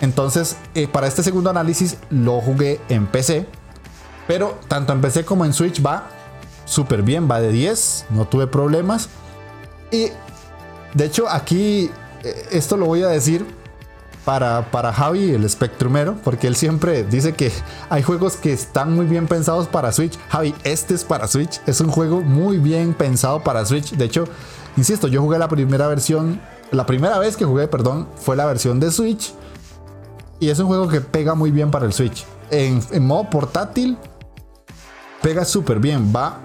Entonces, eh, para este segundo análisis lo jugué en P C, pero tanto en P C como en Switch va súper bien, va de diez, no tuve problemas. Y de hecho aquí, eh, esto lo voy a decir para, para Javi, el Spectrumero, porque él siempre dice que hay juegos que están muy bien pensados para Switch. Javi, este es para Switch, es un juego muy bien pensado para Switch. De hecho, insisto, yo jugué la primera versión, la primera vez que jugué, perdón, fue la versión de Switch. Y es un juego que pega muy bien para el Switch. En, en modo portátil, pega súper bien, va,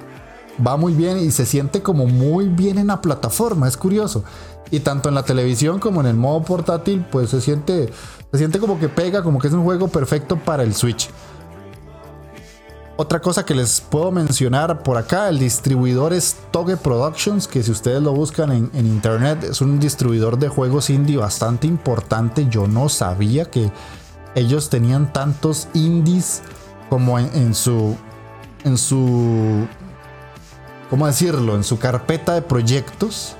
va muy bien y se siente como muy bien en la plataforma, es curioso. Y tanto en la televisión como en el modo portátil, pues se siente, se siente como que pega, como que es un juego perfecto para el Switch. Otra cosa que les puedo mencionar por acá, el distribuidor es Toge Productions, que si ustedes lo buscan en, en internet, es un distribuidor de juegos indie bastante importante. Yo no sabía que ellos tenían tantos indies como en, en su, en su, ¿cómo decirlo?, en su carpeta de proyectos.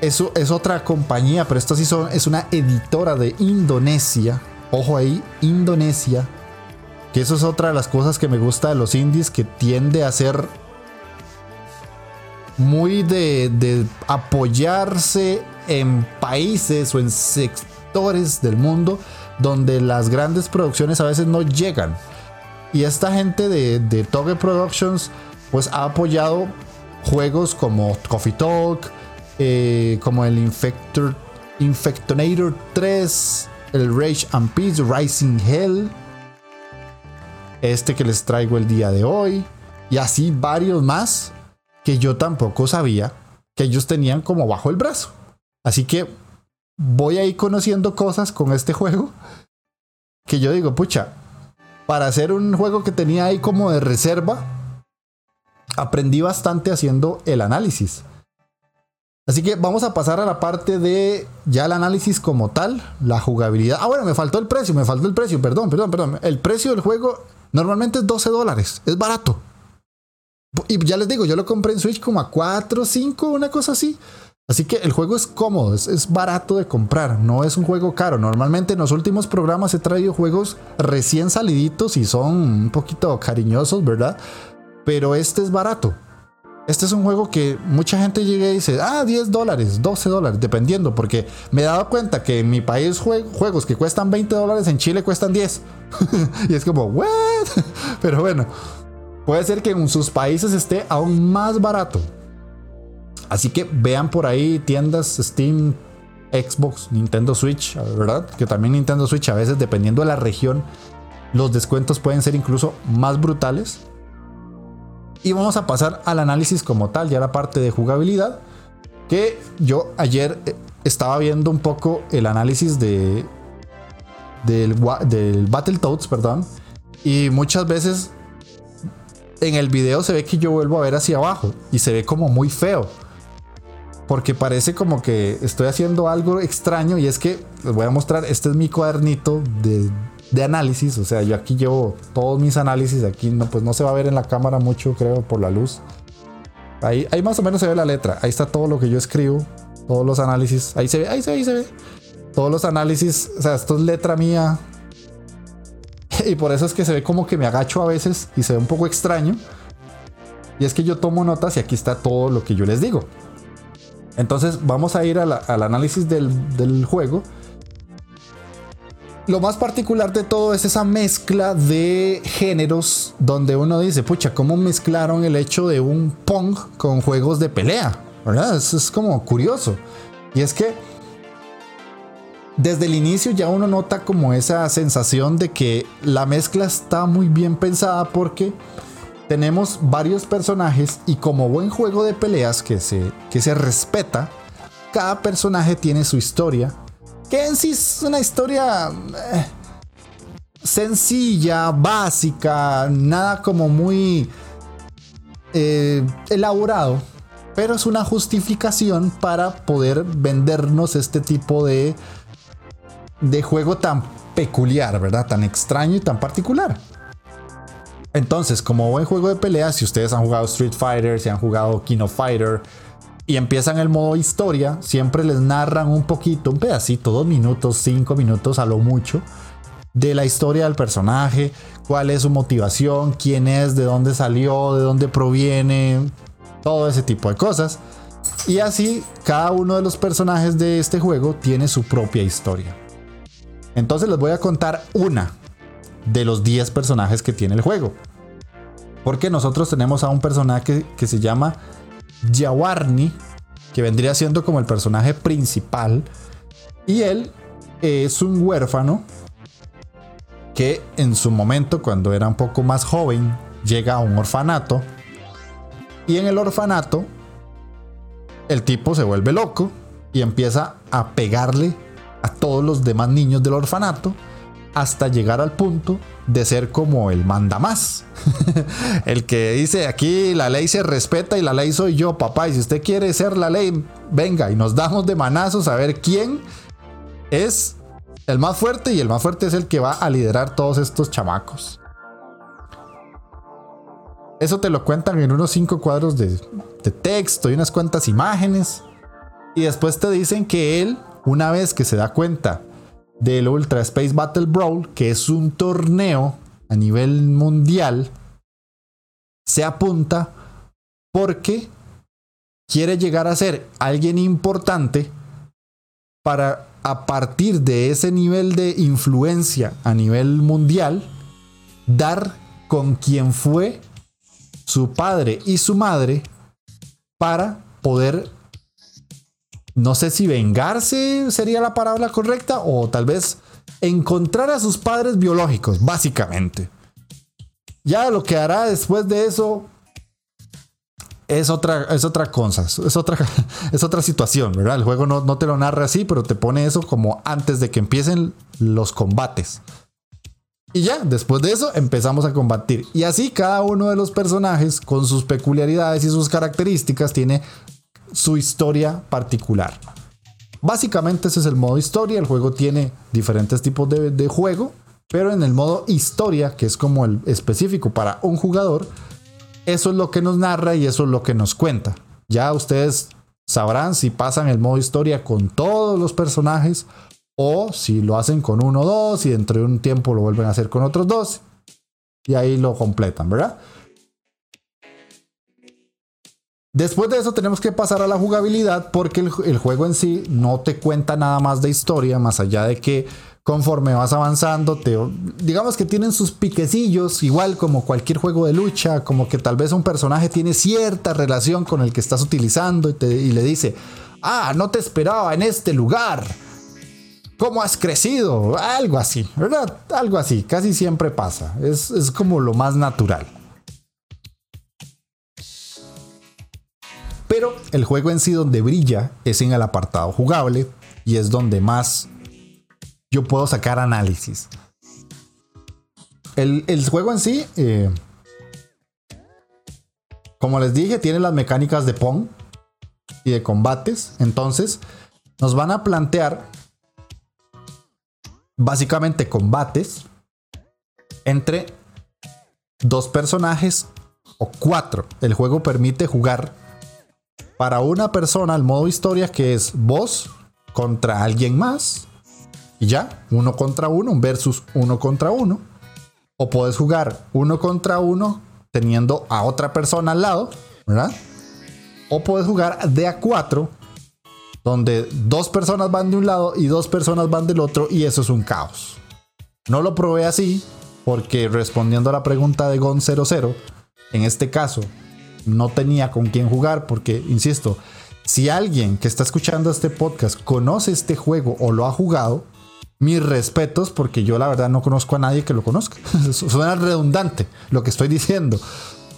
Eso es otra compañía, pero esto sí son, es una editora de Indonesia. Ojo ahí, Indonesia. Que eso es otra de las cosas que me gusta de los indies, que tiende a ser muy de, de apoyarse en países o en sectores del mundo donde las grandes producciones a veces no llegan. Y esta gente de, de Toge Productions pues ha apoyado juegos como Coffee Talk, eh, como el Infector, Infectonator tres, el Rage and Peace, Rising Hell, este que les traigo el día de hoy, y así varios más que yo tampoco sabía que ellos tenían como bajo el brazo. Así que voy a ir conociendo cosas con este juego que yo digo, pucha, para hacer un juego que tenía ahí como de reserva, aprendí bastante haciendo el análisis. Así que vamos a pasar a la parte de ya el análisis como tal, la jugabilidad. Ah, bueno, me faltó el precio, me faltó el precio, perdón, perdón, perdón. El precio del juego normalmente es doce dólares, es barato. Y ya les digo, yo lo compré en Switch como a cuatro, cinco, una cosa así. Así que el juego es cómodo, es, es barato de comprar, no es un juego caro. Normalmente en los últimos programas he traído juegos recién saliditos y son un poquito cariñosos, ¿verdad? Pero este es barato. Este es un juego que mucha gente llega y dice, ah, diez dólares, doce dólares, dependiendo, porque me he dado cuenta que en mi país jue- juegos que cuestan veinte dólares en Chile cuestan diez. Y es como, ¿what? Pero bueno, puede ser que en sus países esté aún más barato. Así que vean por ahí tiendas Steam, Xbox, Nintendo Switch, ¿verdad? Que también Nintendo Switch a veces, dependiendo de la región, los descuentos pueden ser incluso más brutales. Y vamos a pasar al análisis como tal, ya la parte de jugabilidad, que yo ayer estaba viendo un poco el análisis de del, del Battletoads, perdón, y muchas veces en el video se ve que yo vuelvo a ver hacia abajo y se ve como muy feo, porque parece como que estoy haciendo algo extraño. Y es que les voy a mostrar, este es mi cuadernito de... de análisis, o sea, yo aquí llevo todos mis análisis. Aquí no, pues no se va a ver en la cámara mucho, creo, por la luz. Ahí, ahí más o menos se ve la letra. Ahí está todo lo que yo escribo, todos los análisis. Ahí se ve, ahí se ve, ahí se ve. Todos los análisis, o sea, esto es letra mía. Y por eso es que se ve como que me agacho a veces y se ve un poco extraño. Y es que yo tomo notas y aquí está todo lo que yo les digo. Entonces vamos a ir a la, al análisis del, del juego. Lo más particular de todo es esa mezcla de géneros donde uno dice, pucha, ¿cómo mezclaron el hecho de un Pong con juegos de pelea? ¿Verdad? Eso es como curioso. Y es que desde el inicio ya uno nota como esa sensación de que la mezcla está muy bien pensada, porque Tenemos varios personajes y como buen juego de peleas que se, que se respeta, cada personaje tiene su historia, que en sí es una historia eh, sencilla, básica, nada como muy eh, elaborado, pero es una justificación para poder vendernos este tipo de, de juego tan peculiar, ¿verdad? Tan extraño y tan particular. Entonces, como buen juego de peleas, si ustedes han jugado Street Fighter, si han jugado King of Fighter y empiezan el modo historia, siempre les narran un poquito, un pedacito, dos minutos, cinco minutos a lo mucho, de la historia del personaje, cuál es su motivación, quién es, de dónde salió, de dónde proviene, todo ese tipo de cosas. Y así, cada uno de los personajes de este juego tiene su propia historia. Entonces les voy a contar una de los diez personajes que tiene el juego, porque nosotros tenemos a un personaje que, que se llama Yawarni, que vendría siendo como el personaje principal, y él es un huérfano que en su momento, cuando era un poco más joven, llega a un orfanato, y en el orfanato el tipo se vuelve loco y empieza a pegarle a todos los demás niños del orfanato hasta llegar al punto de ser como el mandamás. El que dice: aquí la ley se respeta y la ley soy yo, papá, y si usted quiere ser la ley, venga, y nos damos de manazos a ver quién es el más fuerte, y el más fuerte es el que va a liderar todos estos chamacos. Eso te lo cuentan en unos cinco cuadros de, de texto y unas cuantas imágenes, y después te dicen que él, una vez que se da cuenta del Ultra Space Battle Brawl, que es un torneo a nivel mundial, se apunta porque quiere llegar a ser alguien importante para, a partir de ese nivel de influencia a nivel mundial, dar con quien fue su padre y su madre para poder, no sé si vengarse sería la palabra correcta, o tal vez encontrar a sus padres biológicos, básicamente. Ya lo que hará después de eso es otra, es otra cosa, es otra, es otra situación, ¿verdad? El juego no, no te lo narra así, pero te pone eso como antes de que empiecen los combates. Y ya, después de eso empezamos a combatir. Y así cada uno de los personajes, con sus peculiaridades y sus características, tiene su historia particular. Básicamente ese es el modo historia. El juego tiene diferentes tipos de, de juego, pero en el modo historia, que es como el específico para un jugador, eso es lo que nos narra y eso es lo que nos cuenta. Ya ustedes sabrán si pasan el modo historia con todos los personajes, o si lo hacen con uno o dos y dentro de un tiempo lo vuelven a hacer con otros dos, y ahí lo completan, ¿verdad? Después de eso tenemos que pasar a la jugabilidad, porque el, el juego en sí no te cuenta nada más de historia, más allá de que conforme vas avanzando, te, digamos que tienen sus piquecillos, igual como cualquier juego de lucha, como que tal vez un personaje tiene cierta relación con el que estás utilizando y, te, y le dice: ah, no te esperaba en este lugar, ¿cómo has crecido? Algo así, ¿verdad? Algo así, casi siempre pasa, es, es como lo más natural. Pero el juego en sí donde brilla es en el apartado jugable, y es donde más yo puedo sacar análisis. El, el juego en sí, eh, como les dije, tiene las mecánicas de Pong y de combates. Entonces nos van a plantear básicamente combates entre dos personajes o cuatro. El juego permite jugar para una persona el modo historia, que es vos contra alguien más, y ya, uno contra uno, un versus uno contra uno. O podés jugar uno contra uno teniendo a otra persona al lado, ¿verdad? O podés jugar de a cuatro, donde dos personas van de un lado y dos personas van del otro, y eso es un caos. No lo probé así, porque respondiendo a la pregunta de Gon cero cero, en este caso no tenía con quién jugar, porque insisto, si alguien que está escuchando este podcast conoce este juego o lo ha jugado, mis respetos, porque yo la verdad no conozco a nadie que lo conozca. Suena redundante lo que estoy diciendo,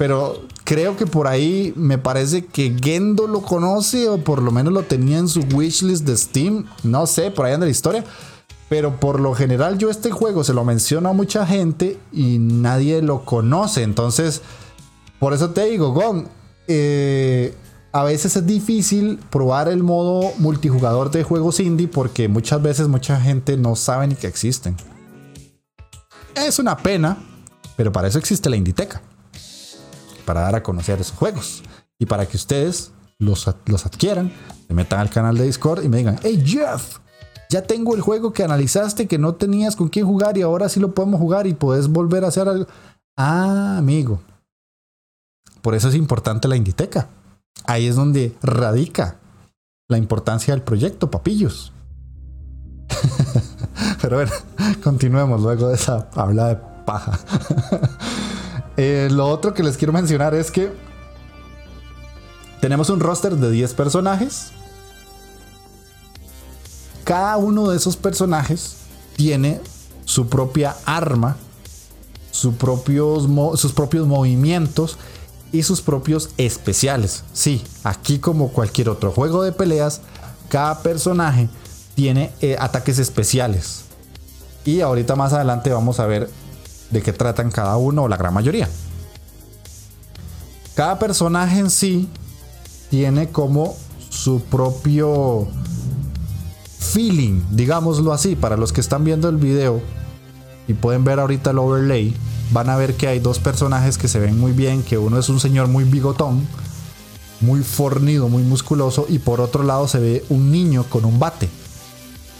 pero creo que por ahí me parece que Gendo lo conoce, o por lo menos lo tenía en su wishlist de Steam, no sé, por ahí anda la historia. Pero por lo general yo este juego se lo menciono a mucha gente y nadie lo conoce. Entonces, por eso te digo, Gon, eh, a veces es difícil probar el modo multijugador de juegos indie porque muchas veces mucha gente no sabe ni que existen. Es una pena, pero para eso existe la Inditeca. Para dar a conocer esos juegos y para que ustedes los, los adquieran, se metan al canal de Discord y me digan: "Hey Jeff, ya tengo el juego que analizaste, que no tenías con quién jugar y ahora sí lo podemos jugar y podés volver a hacer algo". Ah, amigo. Por eso es importante la Inditeca. Ahí es donde radica la importancia del proyecto, papillos. Pero bueno, continuemos luego de esa habla de paja. eh, lo otro que les quiero mencionar es que tenemos un roster de diez personajes. Cada uno de esos personajes tiene su propia arma, sus propios, sus propios movimientos y sus propios especiales. Sí, aquí como cualquier otro juego de peleas, cada personaje tiene eh, ataques especiales. Y ahorita más adelante vamos a ver de qué tratan cada uno o la gran mayoría. Cada personaje en sí tiene como su propio feeling, digámoslo así. Para los que están viendo el video y pueden ver ahorita el overlay, van a ver que hay dos personajes que se ven muy bien, que uno es un señor muy bigotón, muy fornido, muy musculoso, y por otro lado se ve un niño con un bate.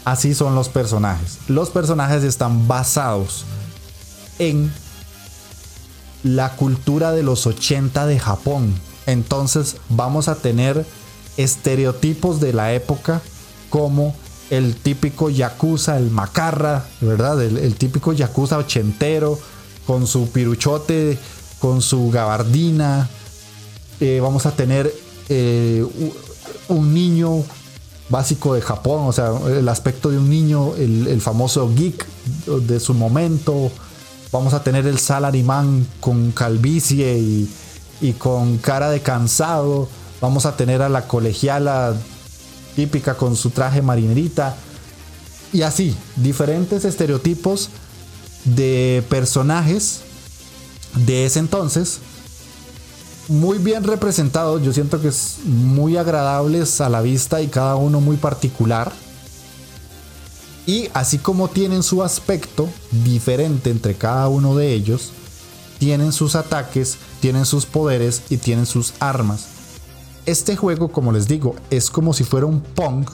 Así son los personajes. Los personajes están basados en la cultura de los ochenta de Japón. Entonces vamos a tener estereotipos de la época como el típico yakuza, el macarra, ¿verdad? El, el típico yakuza ochentero, con su piruchote, con su gabardina. Eh, vamos a tener eh, un niño básico de Japón, o sea, el aspecto de un niño, el, el famoso geek de su momento. Vamos a tener el salaryman con calvicie y, y con cara de cansado. Vamos a tener a la colegiala típica con su traje marinerita. Y así, diferentes estereotipos de personajes de ese entonces, muy bien representados. Yo siento que es muy agradables a la vista y cada uno muy particular. Y así como tienen su aspecto diferente entre cada uno de ellos, tienen sus ataques, tienen sus poderes y tienen sus armas. Este juego, como les digo, es como si fuera un Pong.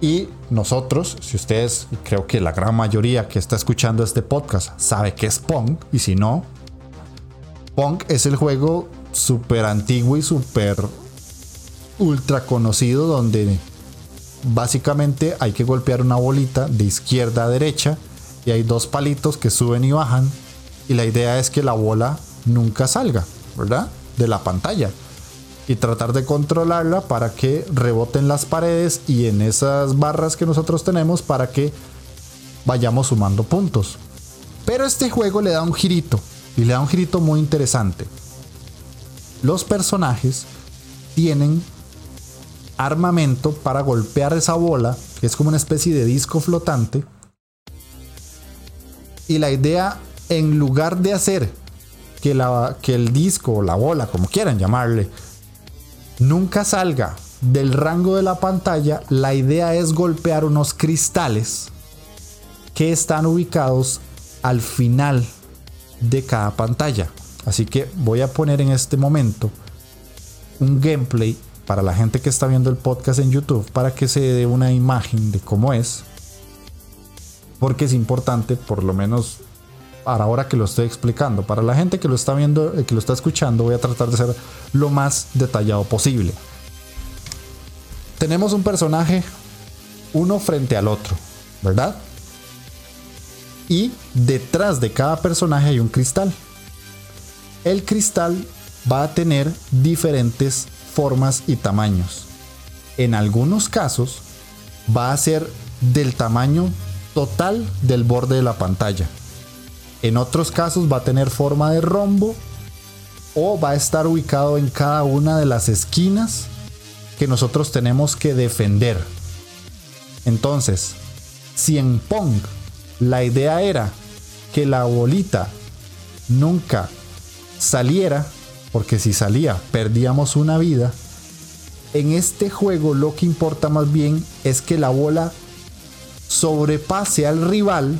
Y nosotros, si ustedes, creo que la gran mayoría que está escuchando este podcast sabe que es Pong, y si no, Pong es el juego súper antiguo y súper ultra conocido, donde básicamente hay que golpear una bolita de izquierda a derecha y hay dos palitos que suben y bajan, y la idea es que la bola nunca salga, ¿verdad?, de la pantalla, y tratar de controlarla para que rebote en las paredes y en esas barras que nosotros tenemos para que vayamos sumando puntos. Pero este juego le da un girito, y le da un girito muy interesante. Los personajes tienen armamento para golpear esa bola, que es como una especie de disco flotante, y la idea, en lugar de hacer que, la, que el disco o la bola, como quieran llamarle, nunca salga del rango de la pantalla, la idea es golpear unos cristales que están ubicados al final de cada pantalla. Así que voy a poner en este momento un gameplay para la gente que está viendo el podcast en YouTube, para que se dé una imagen de cómo es, porque es importante, por lo menos para ahora que lo estoy explicando. Para la gente que lo está viendo, que lo está escuchando, voy a tratar de ser lo más detallado posible. Tenemos un personaje uno frente al otro, ¿verdad? Y detrás de cada personaje hay un cristal. El cristal va a tener diferentes formas y tamaños. En algunos casos va a ser del tamaño total del borde de la pantalla. En otros casos va a tener forma de rombo o va a estar ubicado en cada una de las esquinas que nosotros tenemos que defender. Entonces, si en Pong la idea era que la bolita nunca saliera, porque si salía perdíamos una vida, en este juego lo que importa más bien es que la bola sobrepase al rival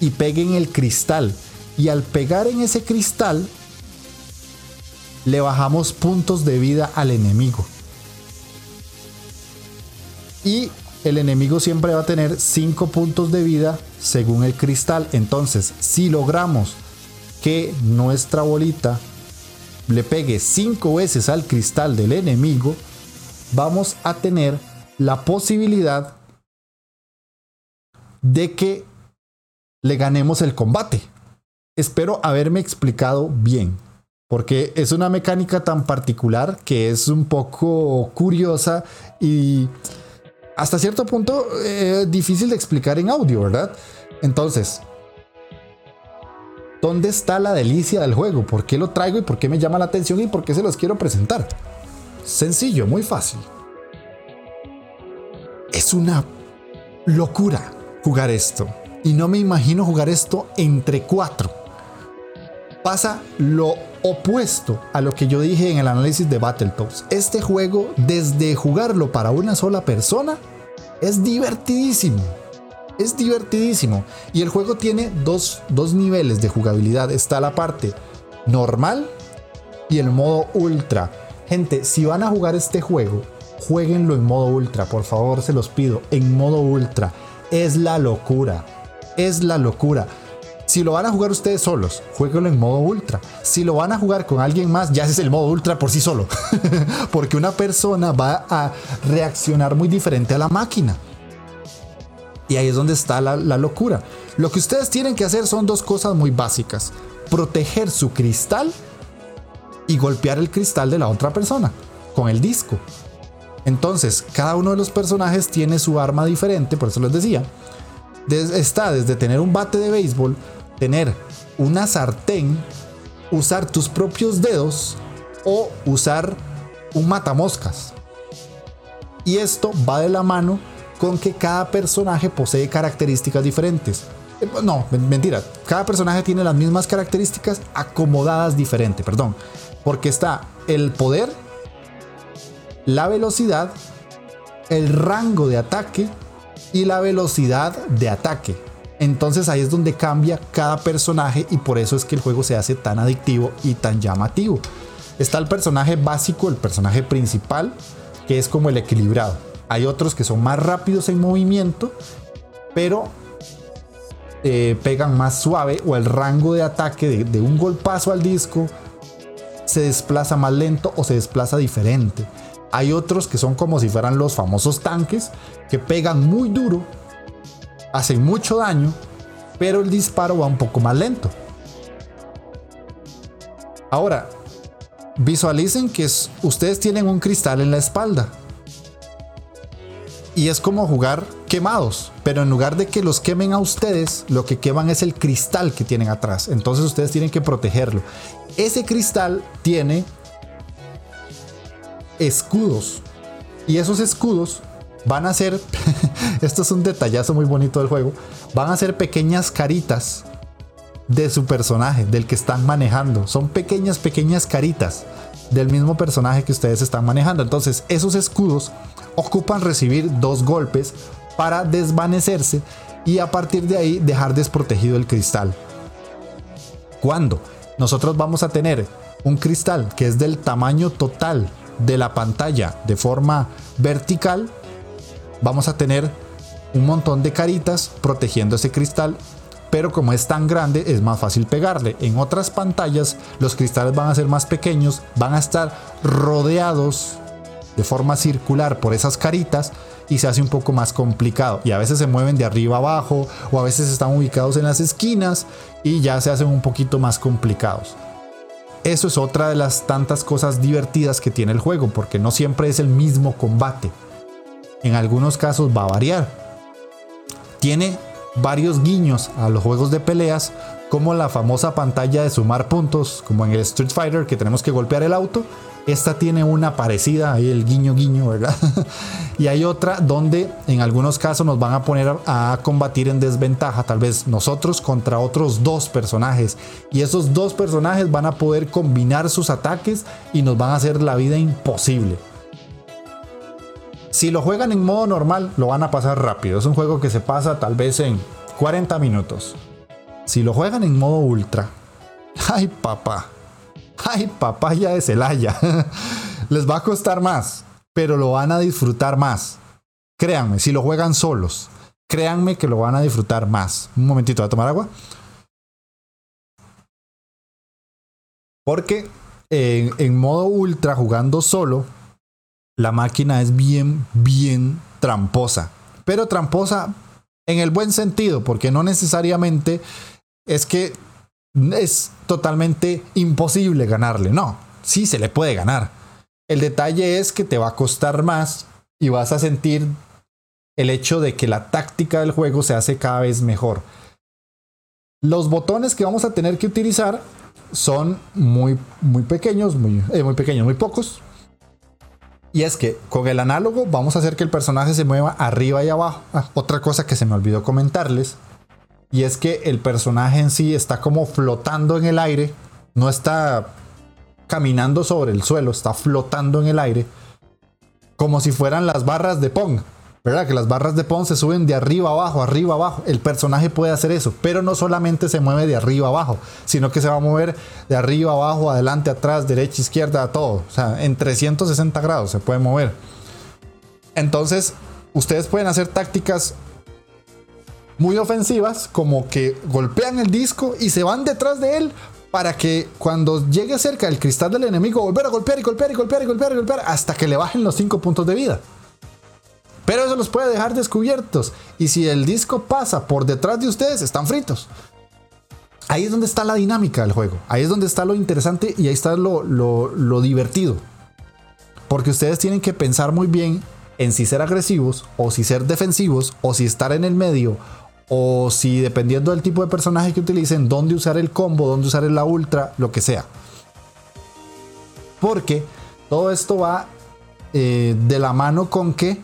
y pegue en el cristal, y al pegar en ese cristal le bajamos puntos de vida al enemigo, y el enemigo siempre va a tener cinco puntos de vida según el cristal. Entonces, si logramos que nuestra bolita le pegue cinco veces al cristal del enemigo, vamos a tener la posibilidad de que le ganemos el combate. Espero haberme explicado bien, porque es una mecánica tan particular que es un poco curiosa y hasta cierto punto eh, difícil de explicar en audio, ¿verdad? Entonces, ¿dónde está la delicia del juego? ¿Por qué lo traigo y por qué me llama la atención y por qué se los quiero presentar? Sencillo, muy fácil. Es una locura jugar esto. Y no me imagino jugar esto entre cuatro. Pasa lo opuesto a lo que yo dije en el análisis de Battletoads. Este juego, desde jugarlo para una sola persona, es divertidísimo. Es divertidísimo. Y el juego tiene dos, dos niveles de jugabilidad. Está la parte normal y el modo ultra. Gente, si van a jugar este juego, jueguenlo en modo ultra. Por favor, se los pido. En modo ultra. Es la locura. Es la locura. Si lo van a jugar ustedes solos, juéguenlo en modo ultra. Si lo van a jugar con alguien más, ya ese es el modo ultra por sí solo. Porque una persona va a reaccionar muy diferente a la máquina. Y ahí es donde está la, la locura. Lo que ustedes tienen que hacer son dos cosas muy básicas: proteger su cristal y golpear el cristal de la otra persona con el disco. Entonces, cada uno de los personajes tiene su arma diferente, por eso les decía. Desde, está desde tener un bate de béisbol, tener una sartén, usar tus propios dedos o usar un matamoscas. Y esto va de la mano con que cada personaje posee características diferentes. No, mentira, cada personaje tiene las mismas características acomodadas diferente, perdón. Porque está el poder, la velocidad, el rango de ataque y la velocidad de ataque. Entonces ahí es donde cambia cada personaje y por eso es que el juego se hace tan adictivo y tan llamativo. Está el personaje básico, el personaje principal, que es como el equilibrado. Hay otros que son más rápidos en movimiento, pero eh, pegan más suave, o el rango de ataque de, de un golpazo al disco se desplaza más lento o se desplaza diferente. Hay otros que son como si fueran los famosos tanques, que pegan muy duro, hacen mucho daño, pero el disparo va un poco más lento. Ahora, visualicen que es, ustedes tienen un cristal en la espalda. Y es como jugar quemados, pero en lugar de que los quemen a ustedes, lo que queman es el cristal que tienen atrás. Entonces ustedes tienen que protegerlo. Ese cristal tiene escudos, y esos escudos van a ser esto es un detallazo muy bonito del juego. Van a ser pequeñas caritas de su personaje, del que están manejando. Son pequeñas, pequeñas caritas del mismo personaje que ustedes están manejando. Entonces esos escudos ocupan recibir dos golpes para desvanecerse y a partir de ahí dejar desprotegido el cristal. Cuando nosotros vamos a tener un cristal que es del tamaño total de la pantalla de forma vertical, vamos a tener un montón de caritas protegiendo ese cristal, pero como es tan grande es más fácil pegarle. En otras pantallas los cristales van a ser más pequeños, van a estar rodeados de forma circular por esas caritas y se hace un poco más complicado, y a veces se mueven de arriba abajo o a veces están ubicados en las esquinas y ya se hacen un poquito más complicados. Eso es otra de las tantas cosas divertidas que tiene el juego, porque no siempre es el mismo combate. En algunos casos va a variar. Tiene varios guiños a los juegos de peleas como la famosa pantalla de sumar puntos, como en el Street Fighter que tenemos que golpear el auto. Esta tiene una parecida, ahí el guiño guiño, ¿verdad? Y hay otra donde en algunos casos nos van a poner a combatir en desventaja, tal vez nosotros contra otros dos personajes, y esos dos personajes van a poder combinar sus ataques y nos van a hacer la vida imposible. Si lo juegan en modo normal, lo van a pasar rápido. Es un juego que se pasa tal vez en cuarenta minutos. Si lo juegan en modo ultra, ¡ay papá! ¡Ay, papaya de Celaya! Les va a costar más, pero lo van a disfrutar más. Créanme, si lo juegan solos, créanme que lo van a disfrutar más. Un momentito, voy a tomar agua. Porque en, en modo ultra, jugando solo, la máquina es bien, bien tramposa. Pero tramposa en el buen sentido, porque no necesariamente es que es totalmente imposible ganarle. No, sí se le puede ganar. El detalle es que te va a costar más y vas a sentir el hecho de que la táctica del juego se hace cada vez mejor. Los botones que vamos a tener que utilizar son muy, muy pequeños, muy, eh, muy pequeños, muy pocos. Y es que con el análogo vamos a hacer que el personaje se mueva arriba y abajo. Ah, otra cosa que se me olvidó comentarles. Y es que el personaje en sí está como flotando en el aire. No está caminando sobre el suelo, está flotando en el aire. Como si fueran las barras de Pong, ¿verdad? Que las barras de Pong se suben de arriba abajo, arriba abajo. El personaje puede hacer eso, pero no solamente se mueve de arriba abajo, sino que se va a mover de arriba abajo, adelante, atrás, derecha, izquierda, todo. O sea, en trescientos sesenta grados se puede mover. Entonces, ustedes pueden hacer tácticas muy ofensivas, como que golpean el disco y se van detrás de él para que cuando llegue cerca del cristal del enemigo volver a golpear y golpear y golpear y golpear y golpear hasta que le bajen los cinco puntos de vida. Pero eso los puede dejar descubiertos, y si el disco pasa por detrás de ustedes, están fritos. Ahí es donde está la dinámica del juego, ahí es donde está lo interesante y ahí está lo, lo, lo divertido. Porque ustedes tienen que pensar muy bien en si ser agresivos o si ser defensivos o si estar en el medio, o si, dependiendo del tipo de personaje que utilicen, dónde usar el combo, dónde usar la ultra, lo que sea. Porque todo esto va eh, de la mano con que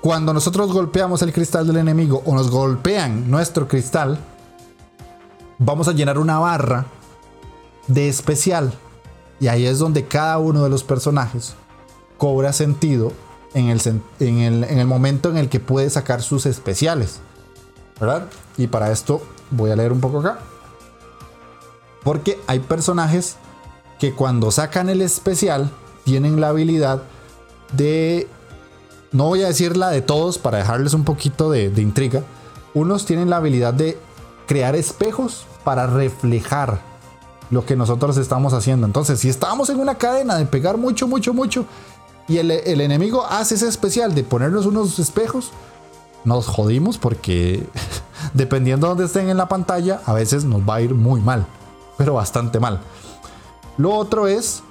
cuando nosotros golpeamos el cristal del enemigo o nos golpean nuestro cristal, vamos a llenar una barra de especial. Y ahí es donde cada uno de los personajes cobra sentido. En el, en, el, en el momento en el que puede sacar sus especiales, ¿verdad? Y para esto voy a leer un poco acá, porque hay personajes que cuando sacan el especial tienen la habilidad de, no voy a decir la de todos para dejarles un poquito de, de intriga. Unos tienen la habilidad de crear espejos para reflejar lo que nosotros estamos haciendo. Entonces, si estábamos en una cadena de pegar mucho, mucho, mucho, y el, el enemigo hace ese especial de ponernos unos espejos, nos jodimos, porque dependiendo de donde estén en la pantalla, a veces nos va a ir muy mal, pero bastante mal. Lo otro es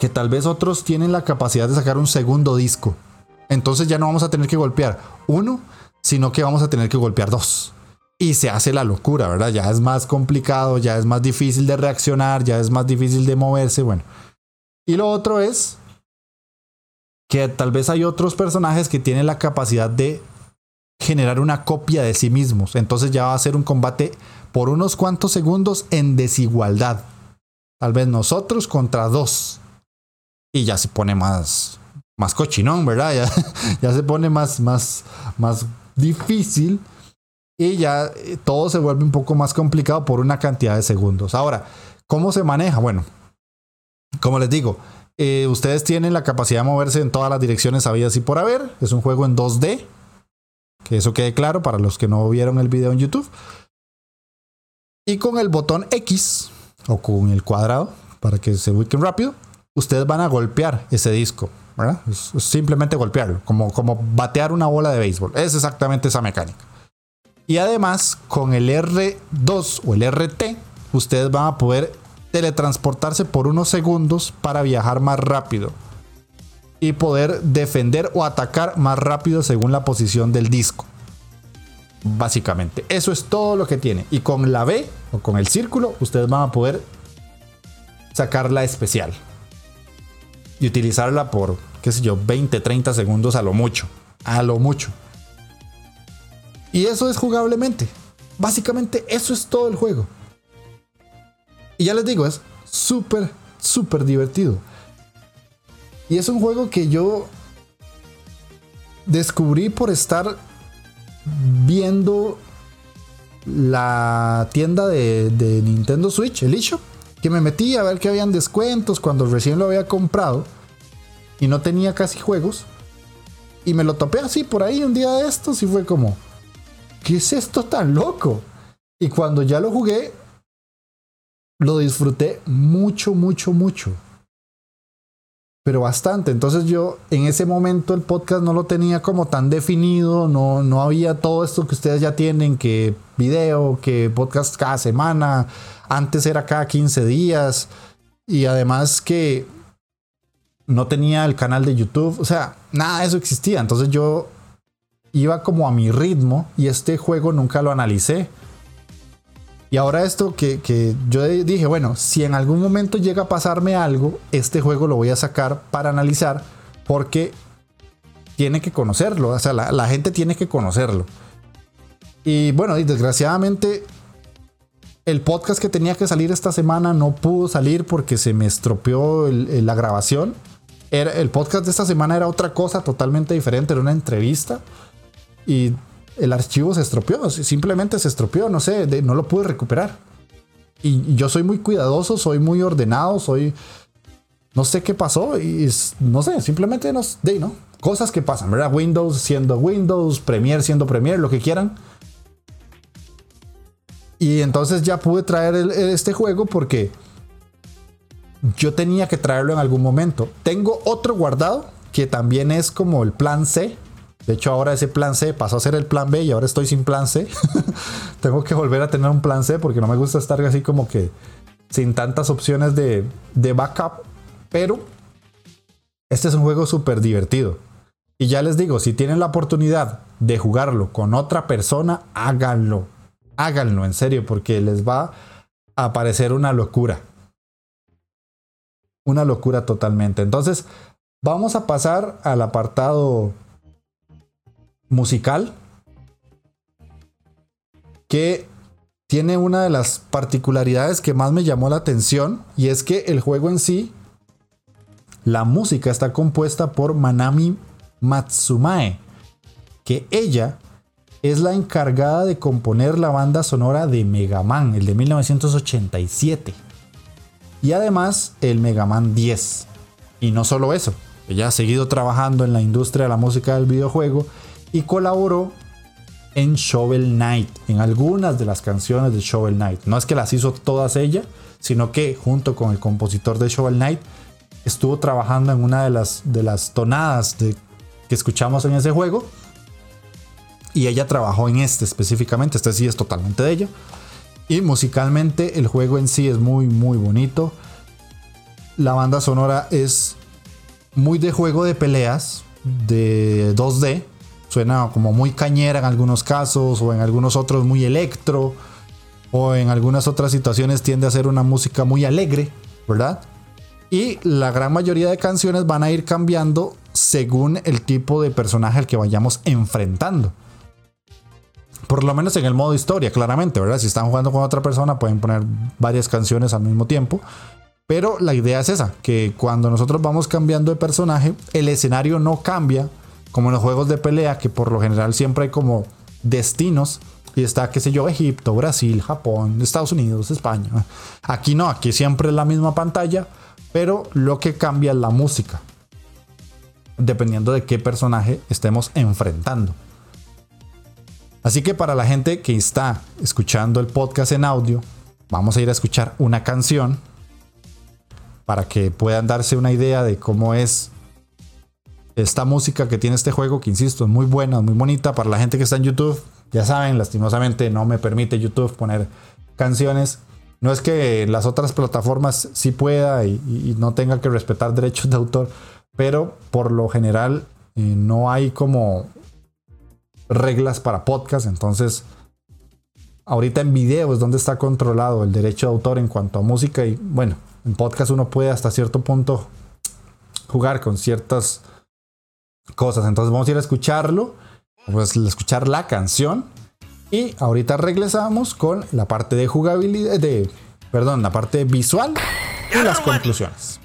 que tal vez otros tienen la capacidad de sacar un segundo disco. Entonces ya no vamos a tener que golpear uno, sino que vamos a tener que golpear dos. Y se hace la locura, ¿verdad? Ya es más complicado, ya es más difícil de reaccionar, ya es más difícil de moverse, bueno. Y lo otro es que tal vez hay otros personajes que tienen la capacidad de generar una copia de sí mismos. Entonces ya va a ser un combate por unos cuantos segundos en desigualdad. Tal vez nosotros contra dos. Y ya se pone más, más cochinón, ¿verdad? Ya, ya se pone más, más, más difícil. Y ya todo se vuelve un poco más complicado por una cantidad de segundos. Ahora, ¿cómo se maneja? Bueno, como les digo, Eh, ustedes tienen la capacidad de moverse en todas las direcciones habidas y por haber. Es un juego en dos D, que eso quede claro para los que no vieron el video en YouTube. Y con el botón X, o con el cuadrado, para que se ubiquen rápido, ustedes van a golpear ese disco, ¿verdad? Es, es simplemente golpearlo, como, como batear una bola de béisbol. Es exactamente esa mecánica. Y además, con el R dos o el R T, ustedes van a poder teletransportarse por unos segundos para viajar más rápido y poder defender o atacar más rápido según la posición del disco. Básicamente, eso es todo lo que tiene. Y con la B o con el círculo, ustedes van a poder sacarla especial y utilizarla por, qué sé yo, veinte, treinta segundos a lo mucho. A lo mucho. Y eso es jugablemente. Básicamente, eso es todo el juego. Y ya les digo, es súper, súper divertido. Y es un juego que yo descubrí por estar viendo la tienda de, de Nintendo Switch, el eShop, que me metí a ver que habían descuentos cuando recién lo había comprado y no tenía casi juegos, y me lo topé así por ahí un día de estos y fue como, ¿qué es esto tan loco? Y cuando ya lo jugué, lo disfruté mucho, mucho, mucho, pero bastante. Entonces yo en ese momento el podcast no lo tenía como tan definido, no, no había todo esto que ustedes ya tienen, que video, que podcast cada semana, antes era cada quince días, y además que no tenía el canal de YouTube, o sea, nada de eso existía. Entonces yo iba como a mi ritmo y este juego nunca lo analicé. Y ahora esto que, que yo dije, bueno, si en algún momento llega a pasarme algo, este juego lo voy a sacar para analizar, porque tiene que conocerlo, o sea, la, la gente tiene que conocerlo. Y bueno, y desgraciadamente el podcast que tenía que salir esta semana no pudo salir porque se me estropeó el, el, la grabación. Era, el podcast de esta semana era otra cosa totalmente diferente, era una entrevista y el archivo se estropeó, simplemente se estropeó, no sé, de, no lo pude recuperar. Y, y yo soy muy cuidadoso, soy muy ordenado, soy... No sé qué pasó y, y no sé, simplemente nos... De, ¿no? Cosas que pasan, ¿verdad? Windows siendo Windows, Premiere siendo Premiere, lo que quieran. Y entonces ya pude traer el, este juego porque yo tenía que traerlo en algún momento. Tengo otro guardado que también es como el plan C. De hecho, ahora ese plan C pasó a ser el plan B y ahora estoy sin plan C. Tengo que volver a tener un plan C porque no me gusta estar así como que sin tantas opciones de, de backup. Pero este es un juego súper divertido. Y ya les digo, si tienen la oportunidad de jugarlo con otra persona, háganlo. Háganlo, en serio, porque les va a parecer una locura. Una locura totalmente. Entonces, vamos a pasar al apartado musical, que tiene una de las particularidades que más me llamó la atención, y es que el juego en sí, la música está compuesta por Manami Matsumae, que ella es la encargada de componer la banda sonora de Mega Man, el de mil novecientos ochenta y siete, y además el Mega Man diez. Y no solo eso, ella ha seguido trabajando en la industria de la música del videojuego y colaboró en Shovel Knight, en algunas de las canciones de Shovel Knight. No es que las hizo todas ella, sino que junto con el compositor de Shovel Knight estuvo trabajando en una de las, de las tonadas de, que escuchamos en ese juego, y ella trabajó en este específicamente. Este sí es totalmente de ella. Y musicalmente el juego en sí es muy muy bonito. La banda sonora es muy de juego de peleas, de dos D. Suena como muy cañera en algunos casos, o en algunos otros muy electro, o en algunas otras situaciones tiende a ser una música muy alegre, ¿verdad? Y la gran mayoría de canciones van a ir cambiando según el tipo de personaje al que vayamos enfrentando. Por lo menos en el modo historia, claramente, ¿verdad? Si están jugando con otra persona pueden poner varias canciones al mismo tiempo. Pero la idea es esa, que cuando nosotros vamos cambiando de personaje, el escenario no cambia. Como en los juegos de pelea, que por lo general siempre hay como destinos. Y está, qué sé yo, Egipto, Brasil, Japón, Estados Unidos, España. Aquí no, aquí siempre es la misma pantalla. Pero lo que cambia es la música, dependiendo de qué personaje estemos enfrentando. Así que para la gente que está escuchando el podcast en audio, vamos a ir a escuchar una canción para que puedan darse una idea de cómo es esta música que tiene este juego, que insisto, es muy buena, es muy bonita. Para la gente que está en YouTube, ya saben, lastimosamente no me permite YouTube poner canciones. No es que las otras plataformas sí pueda y, y no tenga que respetar derechos de autor, pero por lo general eh, no hay como reglas para podcast. Entonces, ahorita en video es donde está controlado el derecho de autor en cuanto a música. Y bueno, en podcast uno puede hasta cierto punto jugar con ciertas cosas. Entonces vamos a ir a escucharlo, pues escuchar la canción. Y ahorita regresamos con la parte de jugabilidad, de, perdón, la parte visual y las conclusiones.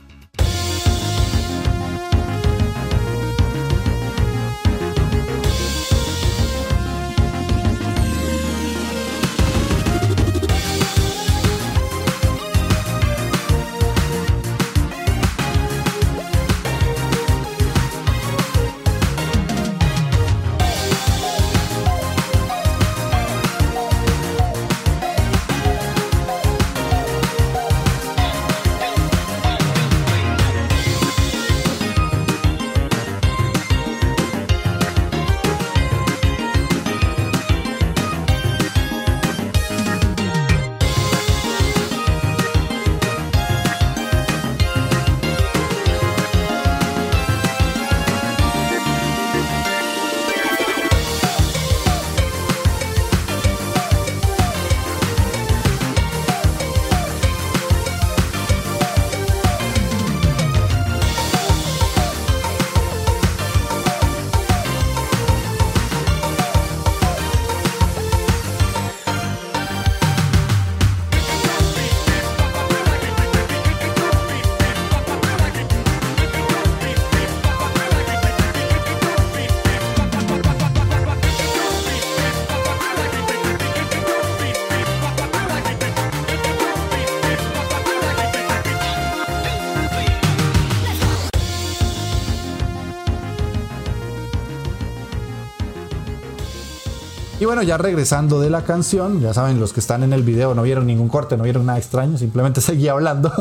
Bueno, ya regresando de la canción, ya saben, los que están en el video no vieron ningún corte, no vieron nada extraño, simplemente seguí hablando.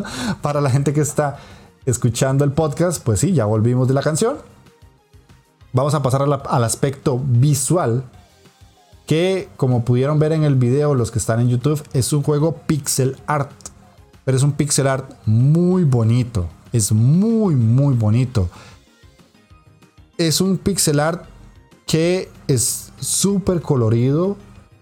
Para la gente que está escuchando el podcast, pues sí, ya volvimos de la canción. Vamos a pasar a la, al aspecto visual, que como pudieron ver en el video, los que están en YouTube, es un juego pixel art, pero es un pixel art muy bonito, es muy muy bonito. Es un pixel art que es súper colorido.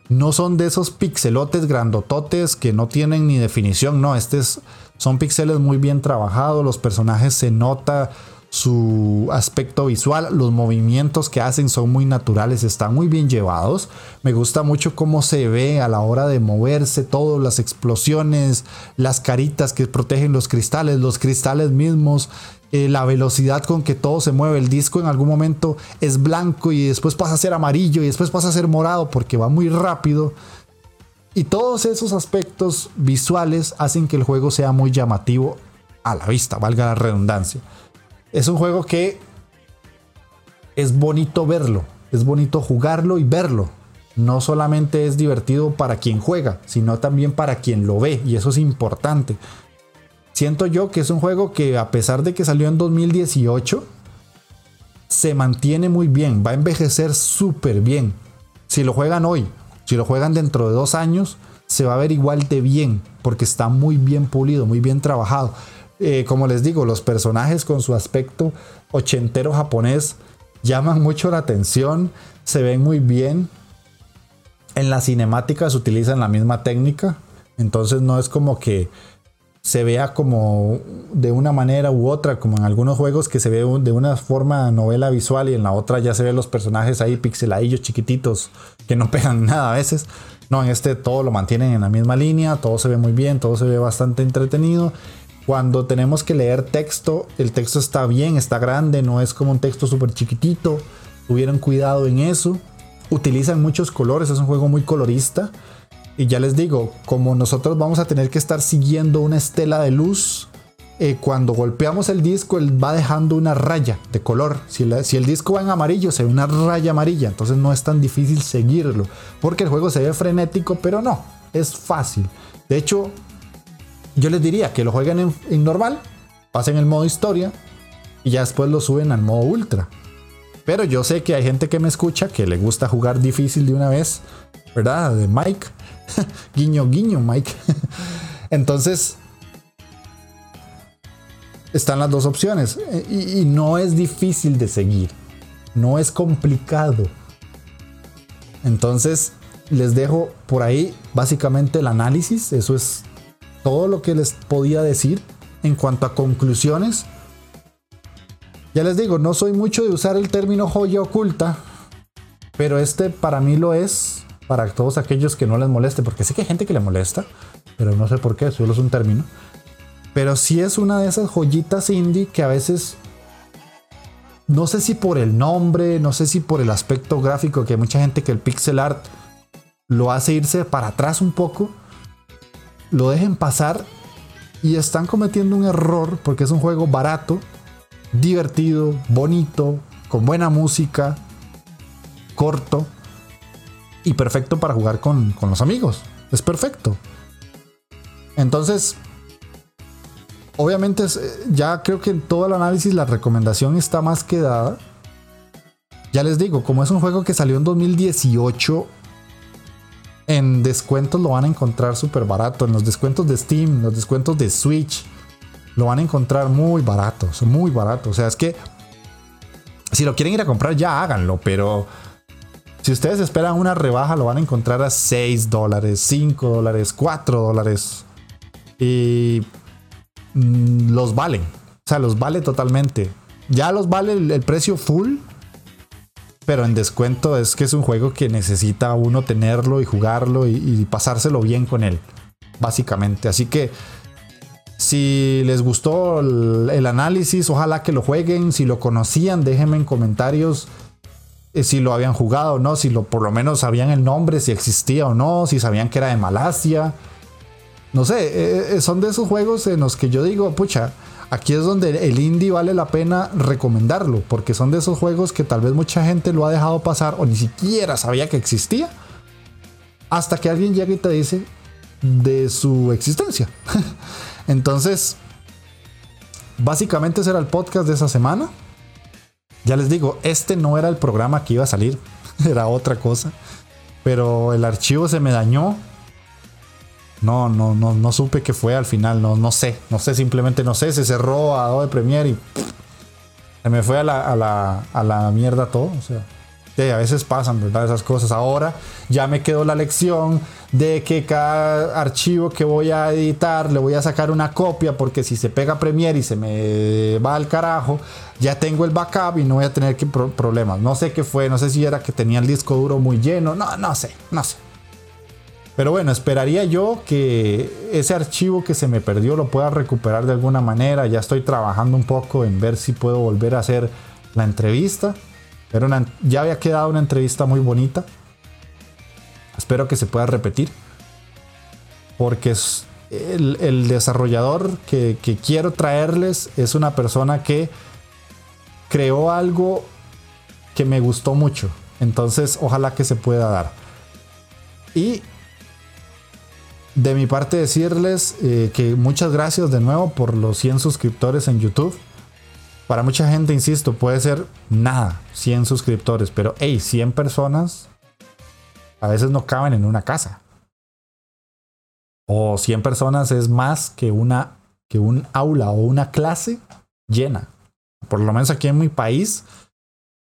No son de esos pixelotes grandototes que no tienen ni definición. No, este es, son píxeles muy bien trabajados. Los personajes, se nota su aspecto visual. Los movimientos que hacen son muy naturales, están muy bien llevados. Me gusta mucho cómo se ve a la hora de moverse, todo, las explosiones, las caritas que protegen los cristales, los cristales mismos. Eh, la velocidad con que todo se mueve. El disco en algún momento es blanco y después pasa a ser amarillo y después pasa a ser morado porque va muy rápido. Y todos esos aspectos visuales hacen que el juego sea muy llamativo a la vista, valga la redundancia. Es un juego que es bonito verlo, es bonito jugarlo y verlo. No solamente es divertido para quien juega, sino también para quien lo ve, y eso es importante. Siento yo que es un juego que, a pesar de que salió en dos mil dieciocho, se mantiene muy bien, va a envejecer súper bien. Si lo juegan hoy, si lo juegan dentro de dos años, se va a ver igual de bien, porque está muy bien pulido, muy bien trabajado. Eh, como les digo, los personajes con su aspecto ochentero japonés llaman mucho la atención, se ven muy bien. En las cinemáticas utilizan la misma técnica, entonces no es como que se vea como de una manera u otra, como en algunos juegos que se ve de una forma novela visual y en la otra ya se ven los personajes ahí pixeladillos chiquititos que no pegan nada a veces. No, en este todo lo mantienen en la misma línea, todo se ve muy bien, todo se ve bastante entretenido. Cuando tenemos que leer texto, el texto está bien, está grande, no es como un texto súper chiquitito. Tuvieron cuidado en eso. Utilizan muchos colores, es un juego muy colorista. Y ya les digo, como nosotros vamos a tener que estar siguiendo una estela de luz, eh, cuando golpeamos el disco, él va dejando una raya de color. Si, la, si el disco va en amarillo, se ve una raya amarilla. Entonces no es tan difícil seguirlo, porque el juego se ve frenético, pero no, es fácil. De hecho, yo les diría que lo jueguen en, en normal, pasen el modo historia y ya después lo suben al modo ultra. Pero yo sé que hay gente que me escucha que le gusta jugar difícil de una vez, ¿verdad? De Mike. Guiño, guiño, Mike. Entonces, están las dos opciones. Y, y no es difícil de seguir. No es complicado. Entonces les dejo por ahí básicamente el análisis. Eso es todo lo que les podía decir en cuanto a conclusiones. Ya les digo, no soy mucho de usar el término joya oculta, pero este para mí lo es, para todos aquellos que no les moleste, porque sé que hay gente que le molesta, pero no sé por qué, solo es un término. Pero sí es una de esas joyitas indie que a veces, no sé si por el nombre, no sé si por el aspecto gráfico, que hay mucha gente que el pixel art lo hace irse para atrás un poco, lo dejen pasar y están cometiendo un error, porque es un juego barato, divertido, bonito, con buena música, corto y perfecto para jugar con, con los amigos. Es perfecto. Entonces, obviamente ya creo que en todo el análisis la recomendación está más que dada. Ya les digo, como es un juego que salió en dos mil dieciocho, en descuentos lo van a encontrar súper barato. En los descuentos de Steam, los descuentos de Switch, lo van a encontrar muy barato, muy barato. O sea, es que si lo quieren ir a comprar, ya háganlo. Pero si ustedes esperan una rebaja, lo van a encontrar a seis dólares, cinco dólares, cuatro dólares. Y los valen. O sea, los vale totalmente. Ya los vale el, el precio full. Pero en descuento es que es un juego que necesita uno tenerlo y jugarlo y, y pasárselo bien con él. Básicamente. Así que si les gustó el, el análisis, ojalá que lo jueguen. Si lo conocían, déjenme en comentarios eh, si lo habían jugado o no, si lo, por lo menos sabían el nombre, si existía o no, si sabían que era de Malasia. No sé, eh, son de esos juegos en los que yo digo, pucha, aquí es donde el indie vale la pena recomendarlo, porque son de esos juegos que tal vez mucha gente lo ha dejado pasar o ni siquiera sabía que existía, hasta que alguien llega y te dice de su existencia. Entonces, básicamente ese era el podcast de esa semana. Ya les digo, este no era el programa que iba a salir, era otra cosa, pero el archivo se me dañó. No, no, no, no supe qué fue al final, no, no sé, no sé, simplemente no sé, se cerró a Adobe Premiere y pff, se me fue a la, a la, a la mierda todo. O sea, sí, a veces pasan, ¿verdad? Esas cosas. Ahora ya me quedó la lección de que cada archivo que voy a editar le voy a sacar una copia, porque si se pega Premiere y se me va al carajo, ya tengo el backup y no voy a tener que pro- problemas. No sé qué fue, no sé si era que tenía el disco duro muy lleno, no, no sé, no sé. Pero bueno, esperaría yo que ese archivo que se me perdió lo pueda recuperar de alguna manera. Ya estoy trabajando un poco en ver si puedo volver a hacer la entrevista. Pero una, ya había quedado una entrevista muy bonita. Espero que se pueda repetir. Porque es el, el desarrollador que, que quiero traerles es una persona que creó algo que me gustó mucho. Entonces, ojalá que se pueda dar. Y de mi parte decirles eh, que muchas gracias de nuevo por los cien suscriptores en YouTube. Para mucha gente, insisto, puede ser nada, cien suscriptores, pero hey, cien personas a veces no caben en una casa. O cien personas es más que una que un aula o una clase llena. Por lo menos aquí en mi país,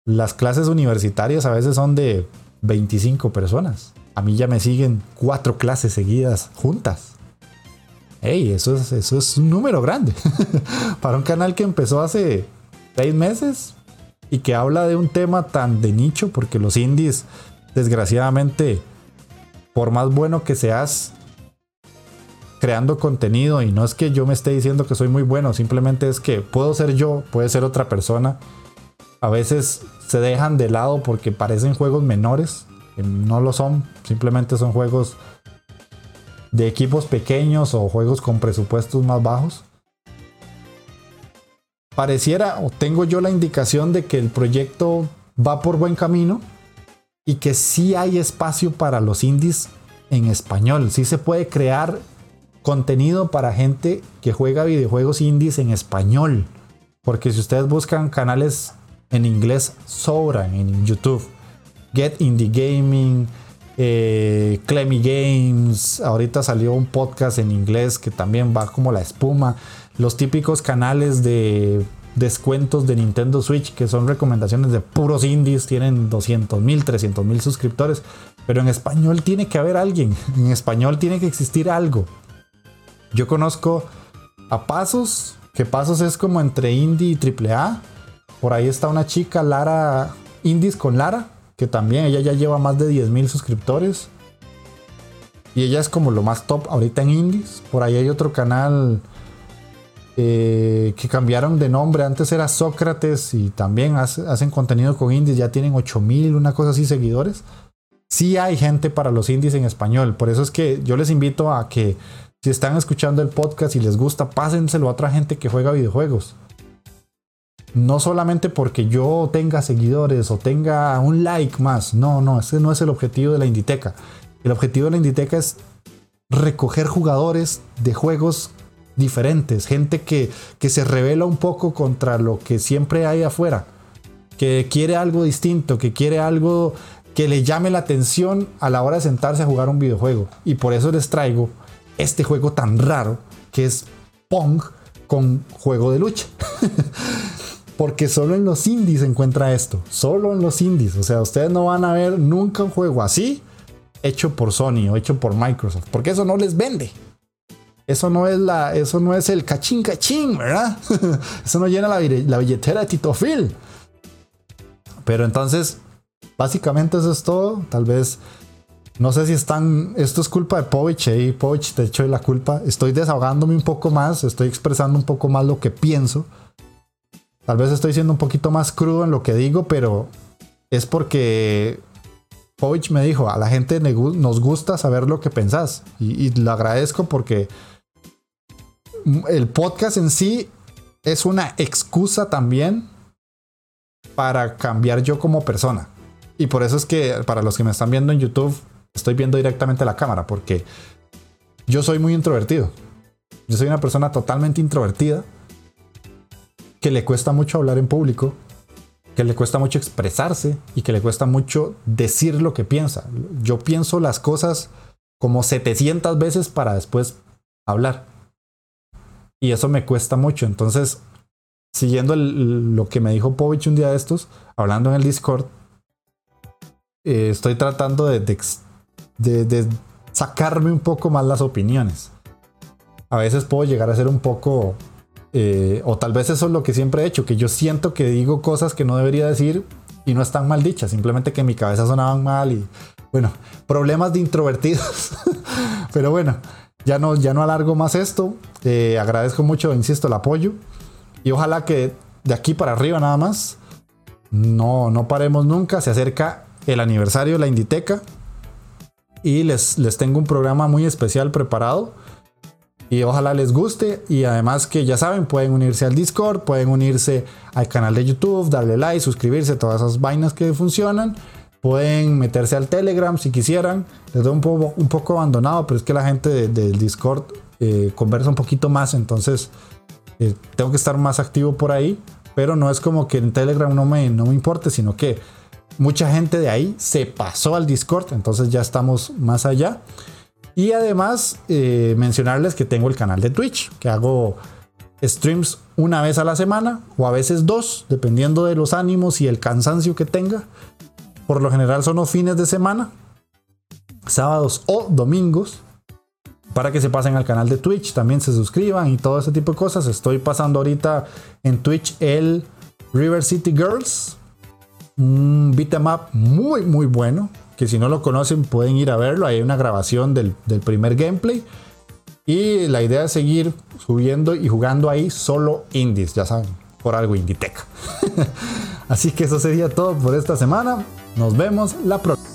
las clases universitarias a veces son de veinticinco personas. A mí ya me siguen cuatro clases seguidas juntas. Hey, eso es, eso es un número grande. Para un canal que empezó hace seis meses y que habla de un tema tan de nicho, porque los indies, desgraciadamente, por más bueno que seas creando contenido, y no es que yo me esté diciendo que soy muy bueno, simplemente es que puedo ser yo, puede ser otra persona. A veces se dejan de lado porque parecen juegos menores. No lo son, simplemente son juegos de equipos pequeños o juegos con presupuestos más bajos. Pareciera, o tengo yo la indicación de que el proyecto va por buen camino y que sí hay espacio para los indies en español. Sí se puede crear contenido para gente que juega videojuegos indies en español, porque si ustedes buscan canales en inglés, sobran en YouTube. Get Indie Gaming, eh, Clemmy Games, ahorita salió un podcast en inglés que también va como la espuma. Los típicos canales de descuentos de Nintendo Switch, que son recomendaciones de puros indies, tienen doscientos mil, trescientos mil suscriptores, pero en español tiene que haber alguien, en español tiene que existir algo. Yo conozco a Pasos, que Pasos es como entre indie y triple A. Por ahí está una chica, Lara, Indies con Lara, que también ella ya lleva más de diez mil suscriptores. Y ella es como lo más top ahorita en indies. Por ahí hay otro canal eh, que cambiaron de nombre. Antes era Sócrates y también hace, hacen contenido con indies. Ya tienen ocho mil, una cosa así, seguidores. Sí hay gente para los indies en español. Por eso es que yo les invito a que, si están escuchando el podcast y les gusta, pásenselo a otra gente que juega videojuegos. No solamente porque yo tenga seguidores o tenga un like más. No, no, ese no es el objetivo de la Inditeca. El objetivo de la Inditeca es recoger jugadores de juegos diferentes, gente que, que se rebela un poco contra lo que siempre hay afuera, que quiere algo distinto, que quiere algo que le llame la atención a la hora de sentarse a jugar un videojuego. Y por eso les traigo este juego tan raro que es Pong con juego de lucha. Porque solo en los indies se encuentra esto, solo en los indies. O sea, ustedes no van a ver nunca un juego así hecho por Sony o hecho por Microsoft, porque eso no les vende. Eso no es, la, eso no es el cachín cachín, ¿verdad? Eso no llena la, la billetera de Tito Phil. Pero entonces, básicamente eso es todo. Tal vez, no sé si están... Esto es culpa de Povich, ¿eh? Povich, te echo la culpa. Estoy desahogándome un poco más, estoy expresando un poco más lo que pienso. Tal vez estoy siendo un poquito más crudo en lo que digo, pero es porque... Povich me dijo, a la gente nos gusta saber lo que pensás, y, y lo agradezco, porque el podcast en sí es una excusa también para cambiar yo como persona. Y por eso es que, para los que me están viendo en YouTube, estoy viendo directamente la cámara, porque yo soy muy introvertido. Yo soy una persona totalmente introvertida, que le cuesta mucho hablar en público, que le cuesta mucho expresarse y que le cuesta mucho decir lo que piensa. Yo pienso las cosas como setecientas veces para después hablar. Y eso me cuesta mucho. Entonces, siguiendo el, lo que me dijo Povich un día de estos, hablando en el Discord, eh, estoy tratando de, de, de, de sacarme un poco más las opiniones. A veces puedo llegar a ser un poco... Eh, o tal vez eso es lo que siempre he hecho, que yo siento que digo cosas que no debería decir y no están mal dichas, simplemente que en mi cabeza sonaban mal y bueno, problemas de introvertidos. Pero bueno, ya no, ya no alargo más esto. Eh, agradezco mucho, insisto, el apoyo, y ojalá que de aquí para arriba nada más no, no paremos nunca. Se acerca el aniversario de la Inditeca y les, les tengo un programa muy especial preparado. Y ojalá les guste. Y además que ya saben, pueden unirse al Discord, pueden unirse al canal de YouTube, darle like, suscribirse, todas esas vainas que funcionan. Pueden meterse al Telegram si quisieran. Les doy un poco, un poco abandonado, pero es que la gente de, del Discord eh, conversa un poquito más. Entonces eh, tengo que estar más activo por ahí. Pero no es como que en Telegram no me, no me importe, sino que mucha gente de ahí se pasó al Discord. Entonces ya estamos más allá. Y además eh, mencionarles que tengo el canal de Twitch, que hago streams una vez a la semana o a veces dos, dependiendo de los ánimos y el cansancio que tenga. Por lo general son los fines de semana, sábados o domingos, para que se pasen al canal de Twitch, también se suscriban y todo ese tipo de cosas. Estoy pasando ahorita en Twitch el River City Girls, un beat'em up muy muy bueno, que si no lo conocen pueden ir a verlo. Hay una grabación del, del primer gameplay. Y la idea es seguir subiendo y jugando ahí solo indies. Ya saben, por algo Inditeca. Así que eso sería todo por esta semana. Nos vemos la próxima.